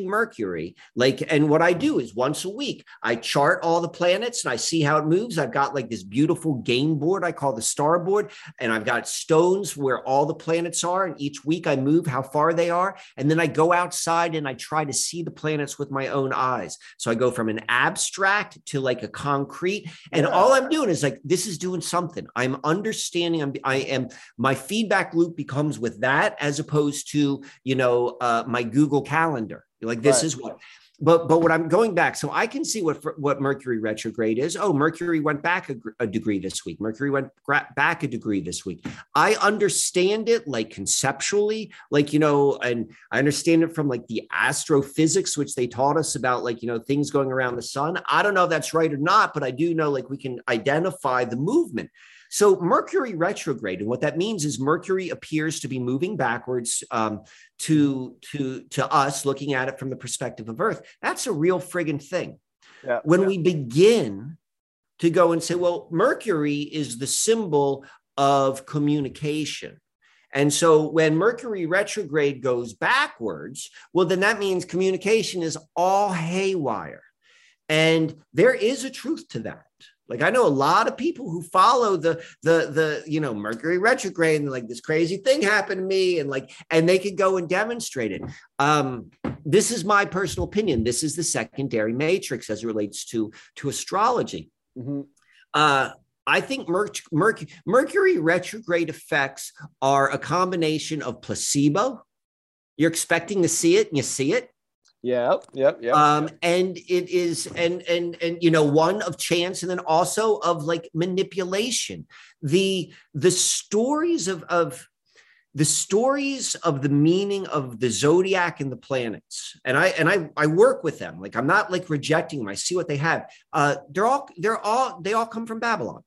Mercury, like, and what I do is once a week, I chart all the planets and I see how it moves. I've got like this beautiful game board I call the starboard, and I've got stones where all the planets are. And each week I move how far they are. And then I go outside and I try to see the planets with my own eyes. So I go from an abstract to like a concrete. And all I'm doing is like, this is doing something. I'm understanding. I am, my feedback loop becomes with that as opposed to, you know, my Google Calendar. Like, this is what, but what I'm going back, so I can see what Mercury retrograde is. Oh, Mercury went back a degree this week. Mercury went back a degree this week. I understand it like conceptually, like, you know, and I understand it from like the astrophysics, which they taught us about, like, you know, things going around the sun. I don't know if that's right or not, but I do know, like, we can identify the movement. So Mercury retrograde, and what that means is Mercury appears to be moving backwards to us, looking at it from the perspective of Earth. That's a real friggin' thing. Yeah, when we begin to go and say, well, Mercury is the symbol of communication. And so when Mercury retrograde goes backwards, well, then that means communication is all haywire. And there is a truth to that. Like, I know a lot of people who follow the you know, Mercury retrograde, and like, this crazy thing happened to me, and like, and they could go and demonstrate it. This is my personal opinion. This is the secondary matrix as it relates to astrology. I think Mercury retrograde effects are a combination of placebo. You're expecting to see it and you see it. Yep. And it is, and, you know, one of chance, and then also of like manipulation, the stories of the meaning of the zodiac and the planets. And I work with them. Like, I'm not like rejecting them. I see what they have. They all come from Babylon.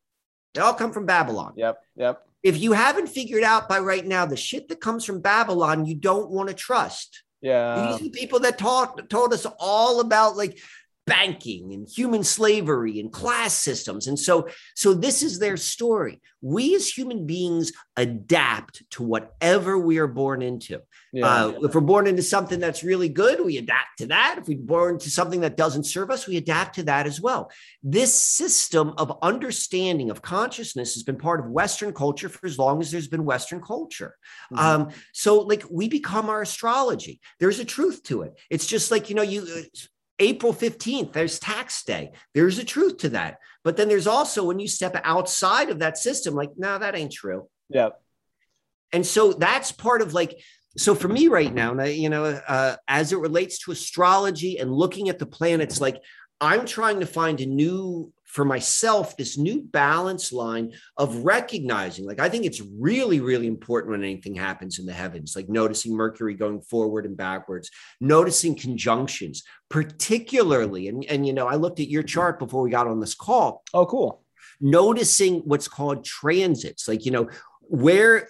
They all come from Babylon. Yep. If you haven't figured out by right now, the shit that comes from Babylon, you don't want to trust. Yeah. These are the people that told us all about like banking and human slavery and class systems. And so this is their story. We as human beings adapt to whatever we are born into. If we're born into something that's really good, we adapt to that. If we're born to something that doesn't serve us, we adapt to that as well. This system of understanding of consciousness has been part of Western culture for as long as there's been Western culture. So like, we become our astrology. There's a truth to it. It's just like, you know, April 15th, there's tax day. There's a truth to that. But then there's also when you step outside of that system, like, no, that ain't true. Yeah. And so that's part of like, so for me right now, you know, as it relates to astrology and looking at the planets, like, I'm trying to find a new for myself this new balance line of recognizing, like, I think it's really, really important when anything happens in the heavens, like noticing Mercury going forward and backwards, noticing conjunctions, particularly. And you know, I looked at your chart before we got on this call. Oh, cool. Noticing what's called transits, like, you know, where,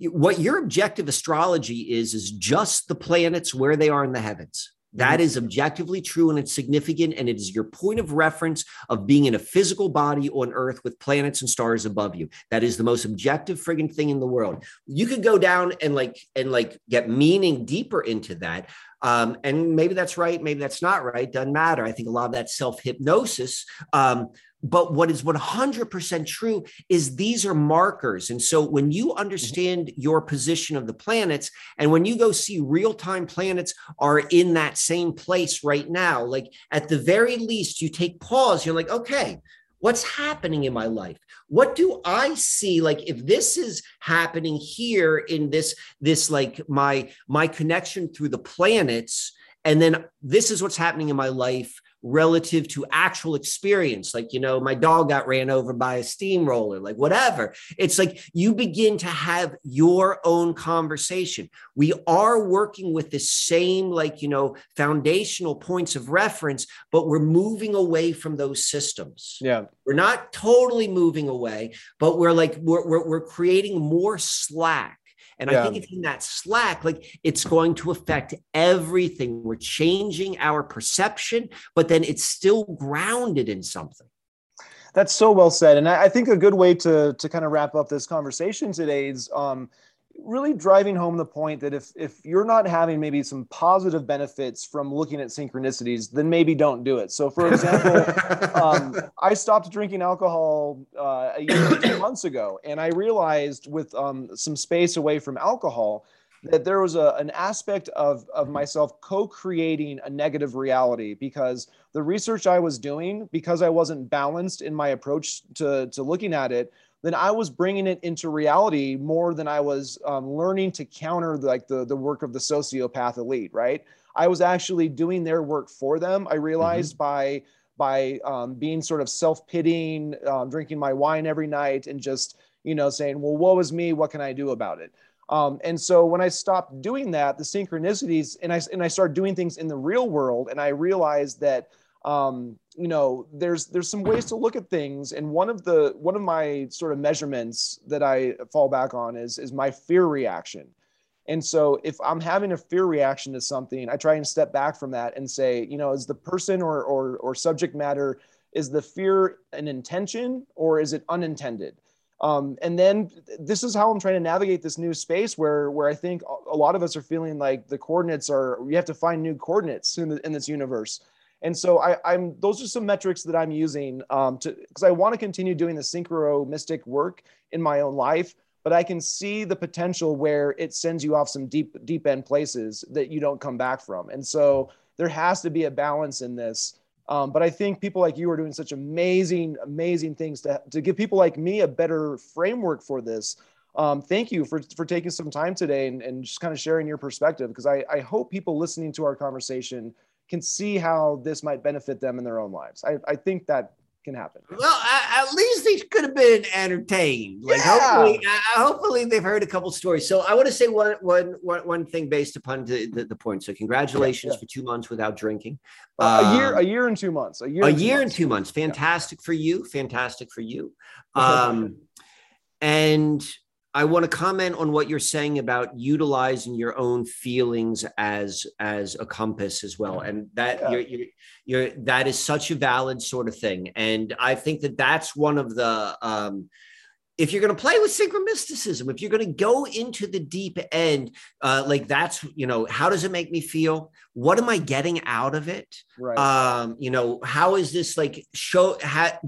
what your objective astrology is just the planets where they are in the heavens. That is objectively true, and it's significant, and it is your point of reference of being in a physical body on Earth with planets and stars above you. That is the most objective friggin' thing in the world. You could go down and get meaning deeper into that. And maybe that's right. Maybe that's not right. Doesn't matter. I think a lot of that's self-hypnosis. But what is 100% true is these are markers. And so when you understand your position of the planets, and when you go see real-time planets are in that same place right now, like at the very least, you take pause, you're like, okay, what's happening in my life? What do I see? Like, if this is happening here in this, like my connection through the planets, and then this is what's happening in my life relative to actual experience, like, you know, my dog got ran over by a steamroller, like whatever. It's like you begin to have your own conversation. We are working with the same, like, you know, foundational points of reference, but we're moving away from those systems. Yeah, we're not totally moving away, but we're creating more slack. And yeah. I think it's in that slack, like it's going to affect everything. We're changing our perception, but then it's still grounded in something. That's so well said. And I think a good way to kind of wrap up this conversation today is really driving home the point that if you're not having maybe some positive benefits from looking at synchronicities, then maybe don't do it. So for example, I stopped drinking alcohol a year or 2 months ago. And I realized with some space away from alcohol that there was an aspect of myself co-creating a negative reality, because the research I was doing, because I wasn't balanced in my approach to looking at it, then I was bringing it into reality more than I was learning to counter the work of the sociopath elite, right? I was actually doing their work for them. I realized by being sort of self-pitying, drinking my wine every night and just, you know, saying, well, woe is me, what can I do about it? And so when I stopped doing that, the synchronicities, and I started doing things in the real world, and I realized that you know, there's some ways to look at things. And one of my sort of measurements that I fall back on is my fear reaction. And so if I'm having a fear reaction to something, I try and step back from that and say, you know, is the person or subject matter, is the fear an intention or is it unintended? And then this is how I'm trying to navigate this new space where I think a lot of us are feeling like the coordinates are, you have to find new coordinates in this universe. And so those are some metrics that I'm using because I want to continue doing the synchro-mystic work in my own life, but I can see the potential where it sends you off some deep end places that you don't come back from. And so there has to be a balance in this. But I think people like you are doing such amazing, amazing things to give people like me a better framework for this. Thank you for taking some time today and just kind of sharing your perspective, because I hope people listening to our conversation can see how this might benefit them in their own lives. I think that can happen. Well, at least they could have been entertained. Like, yeah. Hopefully they've heard a couple stories. So I want to say one thing based upon the point. So congratulations for 2 months without drinking. A year and 2 months. A year and two months. Fantastic for you. Fantastic for you. And I want to comment on what you're saying about utilizing your own feelings as a compass as well. And that that is such a valid sort of thing. And I think that's one of the, if you're going to play with synchromysticism, if you're going to go into the deep end, like that's, you know, how does it make me feel? What am I getting out of it? Right. You know, how is this like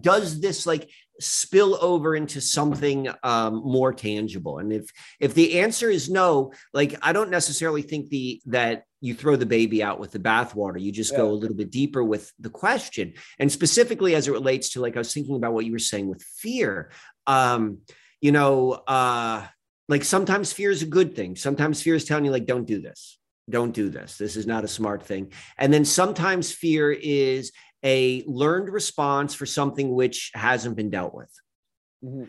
does this like spill over into something more tangible? And if the answer is no, like I don't necessarily think that you throw the baby out with the bathwater. You just go a little bit deeper with the question. And specifically as it relates to, like, I was thinking about what you were saying with fear. You know, like sometimes fear is a good thing. Sometimes fear is telling you, like, don't do this. Don't do this. This is not a smart thing. And then sometimes fear is a learned response for something which hasn't been dealt with. Mm-hmm.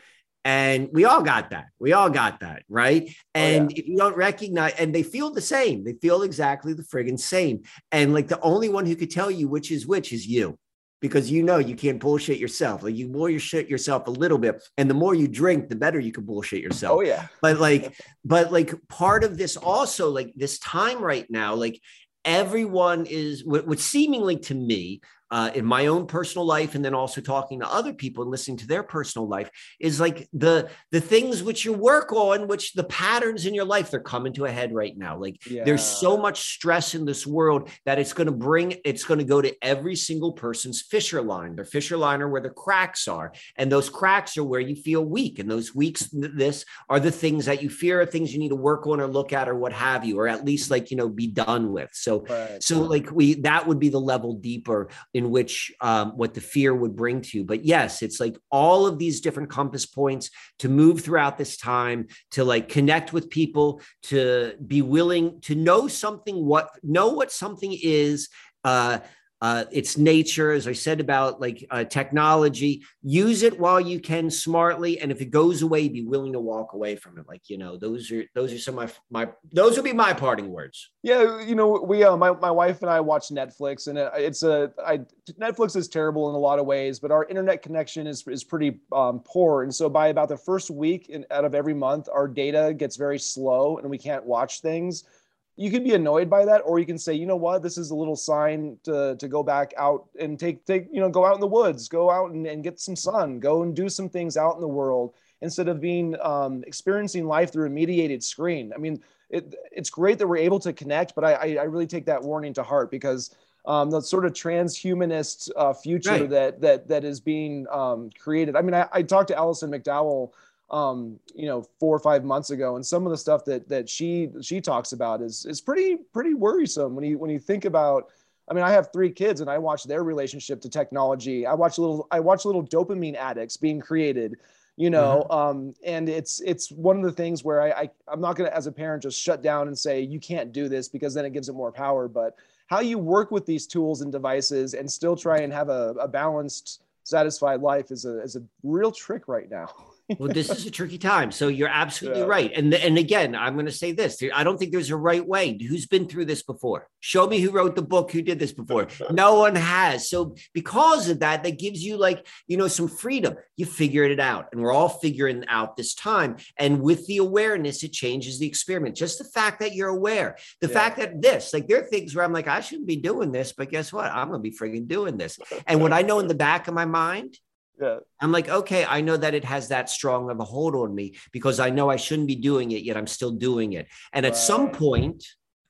And we all got that. We all got that, right? And if you don't recognize, and they feel the same. They feel exactly the friggin' same. And like the only one who could tell you which is you. Because you know you can't bullshit yourself. Like you bullshit yourself a little bit. And the more you drink, the better you can bullshit yourself. Oh, yeah. But like part of this also, like this time right now, like everyone is what seemingly to me in my own personal life, and then also talking to other people and listening to their personal life, is like the things which you work on, which the patterns in your life, they're coming to a head right now. Like there's so much stress in this world that it's going to go to every single person's fissure line. Their fissure line are where the cracks are. And those cracks are where you feel weak. And those weaks, this are the things that you fear, are things you need to work on or look at or what have you, or at least like, you know, be done with. So like that would be the level deeper in which what the fear would bring to you. But yes, it's like all of these different compass points to move throughout this time, to like connect with people, to be willing to know something, what something is, its nature, as I said about like technology, use it while you can smartly. And if it goes away, be willing to walk away from it. Like, you know, those are some of my, those would be my parting words. Yeah. You know, we, my wife and I watch Netflix, and Netflix is terrible in a lot of ways, but our internet connection is pretty poor. And so by about the first week out of every month, our data gets very slow and we can't watch things. You can be annoyed by that, or you can say, you know what, this is a little sign to go back out and take, you know, go out in the woods, go out and get some sun, go and do some things out in the world instead of being, experiencing life through a mediated screen. I mean, it's great that we're able to connect, but I really take that warning to heart, because the sort of transhumanist future right. that is being created. I mean, I talked to Allison McDowell, you know, 4 or 5 months ago. And some of the stuff that she talks about is pretty worrisome when you think about. I mean, I have 3 kids and I watch their relationship to technology. I watch little dopamine addicts being created, you know, and it's one of the things where I'm not going to, as a parent, just shut down and say, you can't do this, because then it gives it more power. But how you work with these tools and devices and still try and have a balanced, satisfied life is a real trick right now. Well, this is a tricky time. So you're absolutely right. And again, I'm going to say this. I don't think there's a right way. Who's been through this before? Show me who wrote the book, who did this before. No one has. So because of that, that gives you like, you know, some freedom. You figured it out. And we're all figuring out this time. And with the awareness, it changes the experiment. Just the fact that you're aware, the fact that this, like there are things where I'm like, I shouldn't be doing this, but guess what? I'm going to be frigging doing this. And what I know in the back of my mind, I'm like, okay, I know that it has that strong of a hold on me, because I know I shouldn't be doing it, yet I'm still doing it. And at some point,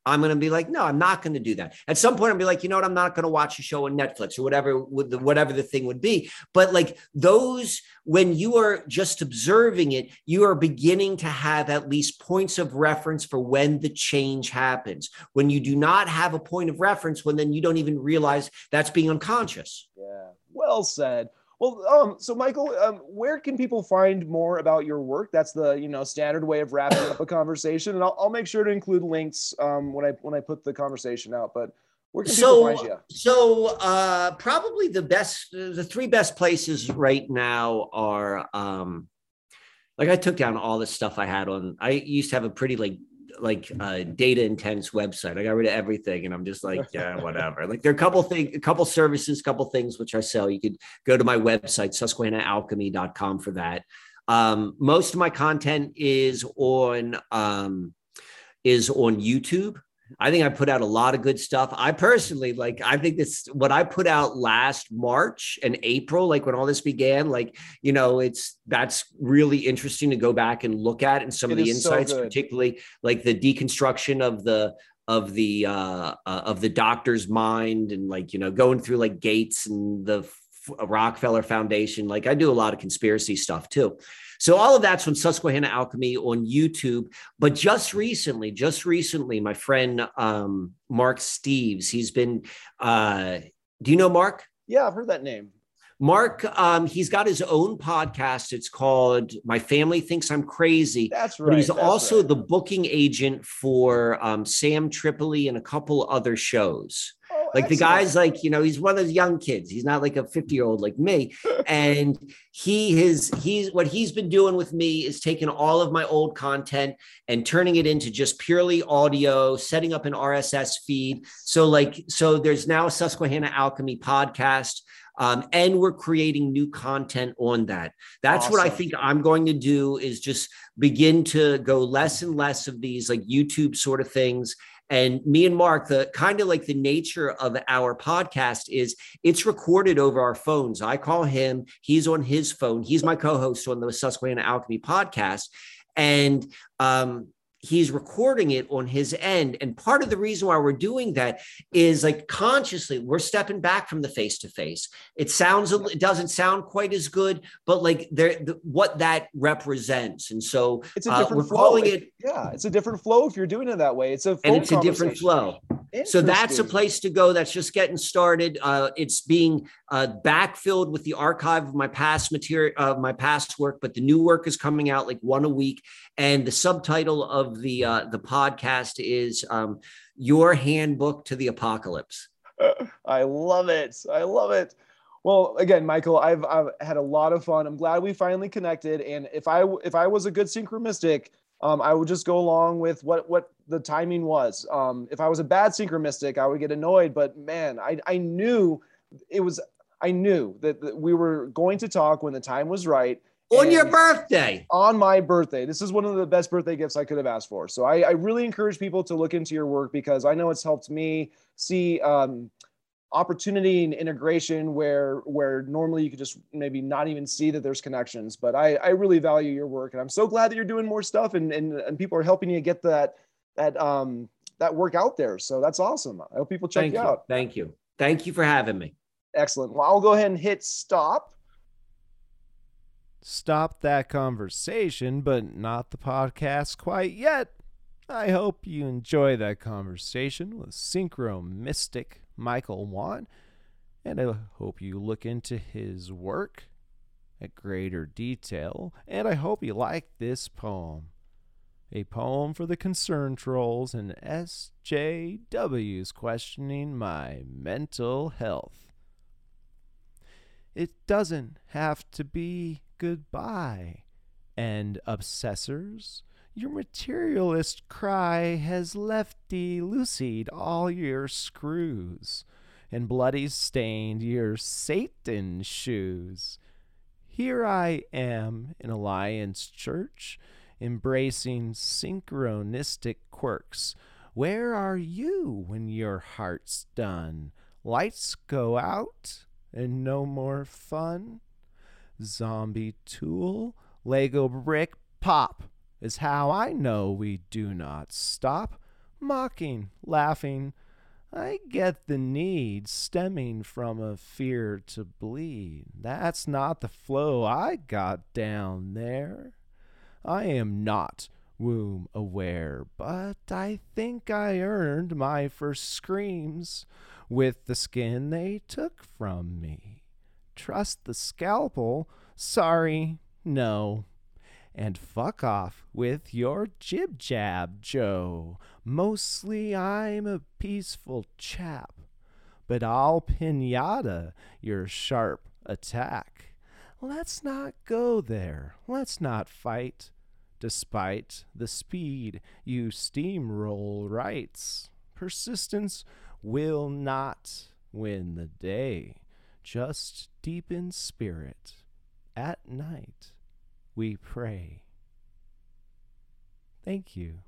I'm going to be like, no, I'm not going to do that. At some point, I'll be like, you know what? I'm not going to watch a show on Netflix or whatever the thing would be. But like those, when you are just observing it, you are beginning to have at least points of reference for when the change happens. When you do not have a point of reference, then you don't even realize that's being unconscious. Yeah, well said. Well, so Michael, where can people find more about your work? That's the, you know, standard way of wrapping up a conversation, and I'll make sure to include links when I put the conversation out. But where can people find you? So probably the 3 best places right now are like, I took down all the stuff I had on. I used to have a pretty like data intense website. I got rid of everything, and I'm just like, yeah, whatever. Like there are a couple things which I sell. You could go to my website, susquehanaalchemy.com, for that. Most of my content is on YouTube. I think I put out a lot of good stuff. I personally, like, I think this, what I put out last March and April, like when all this began, like, you know, that's really interesting to go back and look at, and some of the insights, particularly like the deconstruction of the doctor's mind, and like, you know, going through like Gates and the Rockefeller Foundation. Like I do a lot of conspiracy stuff too. So all of that's on Susquehanna Alchemy on YouTube. But just recently, my friend Mark Steves, he's been, do you know Mark? Yeah, I've heard that name. Mark, he's got his own podcast. It's called My Family Thinks I'm Crazy. That's right. But he's also the booking agent for Sam Tripoli and a couple other shows. Oh, like the guy's like, you know, he's one of those young kids. He's not like a 50-year-old like me. And what he's been doing with me is taking all of my old content and turning it into just purely audio, setting up an RSS feed. So there's now a Susquehanna Alchemy podcast. And we're creating new content on that. That's awesome. What I think I'm going to do is just begin to go less and less of these like YouTube sort of things. And me and Mark, the kind of like the nature of our podcast is it's recorded over our phones. I call him, he's on his phone. He's my co-host on the Susquehanna Alchemy podcast. And, he's recording it on his end. And part of the reason why we're doing that is like consciously we're stepping back from the face-to-face. It doesn't sound quite as good, but like what that represents. And so it's a different flow. It's a different flow if you're doing it that way. It's a different flow. So that's a place to go. That's just getting started. It's being backfilled with the archive of my past material, my past work, but the new work is coming out like one a week. And the subtitle of the podcast is Your Handbook to the Apocalypse. I love it. I love it. Well, again, Michael, I've had a lot of fun. I'm glad we finally connected. And if I was a good synchromistic, I would just go along with what the timing was. If I was a bad synchromistic, I would get annoyed. But man, I knew that we were going to talk when the time was right. On your birthday. On my birthday. This is one of the best birthday gifts I could have asked for. So I really encourage people to look into your work because I know it's helped me see opportunity and integration where normally you could just maybe not even see that there's connections. But I really value your work. And I'm so glad that you're doing more stuff and people are helping you get that work out there. So that's awesome. I hope people check you out. Thank you. Thank you for having me. Excellent. Well, I'll go ahead and hit stop. Stop that conversation, but not the podcast quite yet. I hope you enjoy that conversation with Synchro Mystic Michael Wann, and I hope you look into his work at greater detail, and I hope you like this poem. A poem for the concern trolls and SJWs questioning my mental health. It doesn't have to be goodbye. And obsessors, your materialist cry has left de-lucid all your screws and bloody stained your Satan shoes. Here I am in Alliance Church, embracing synchronistic quirks. Where are you when your heart's done? Lights go out and no more fun? Zombie tool, Lego brick pop is how I know we do not stop. Mocking, laughing, I get the need stemming from a fear to bleed. That's not the flow I got down there. I am not womb aware, but I think I earned my first screams with the skin they took from me. Trust the scalpel, sorry, no, and fuck off with your jib-jab, Joe. Mostly I'm a peaceful chap, but I'll pinata your sharp attack. Let's not go there, let's not fight, despite the speed you steamroll rights. Persistence will not win the day. Just deep in spirit, at night we pray. Thank you.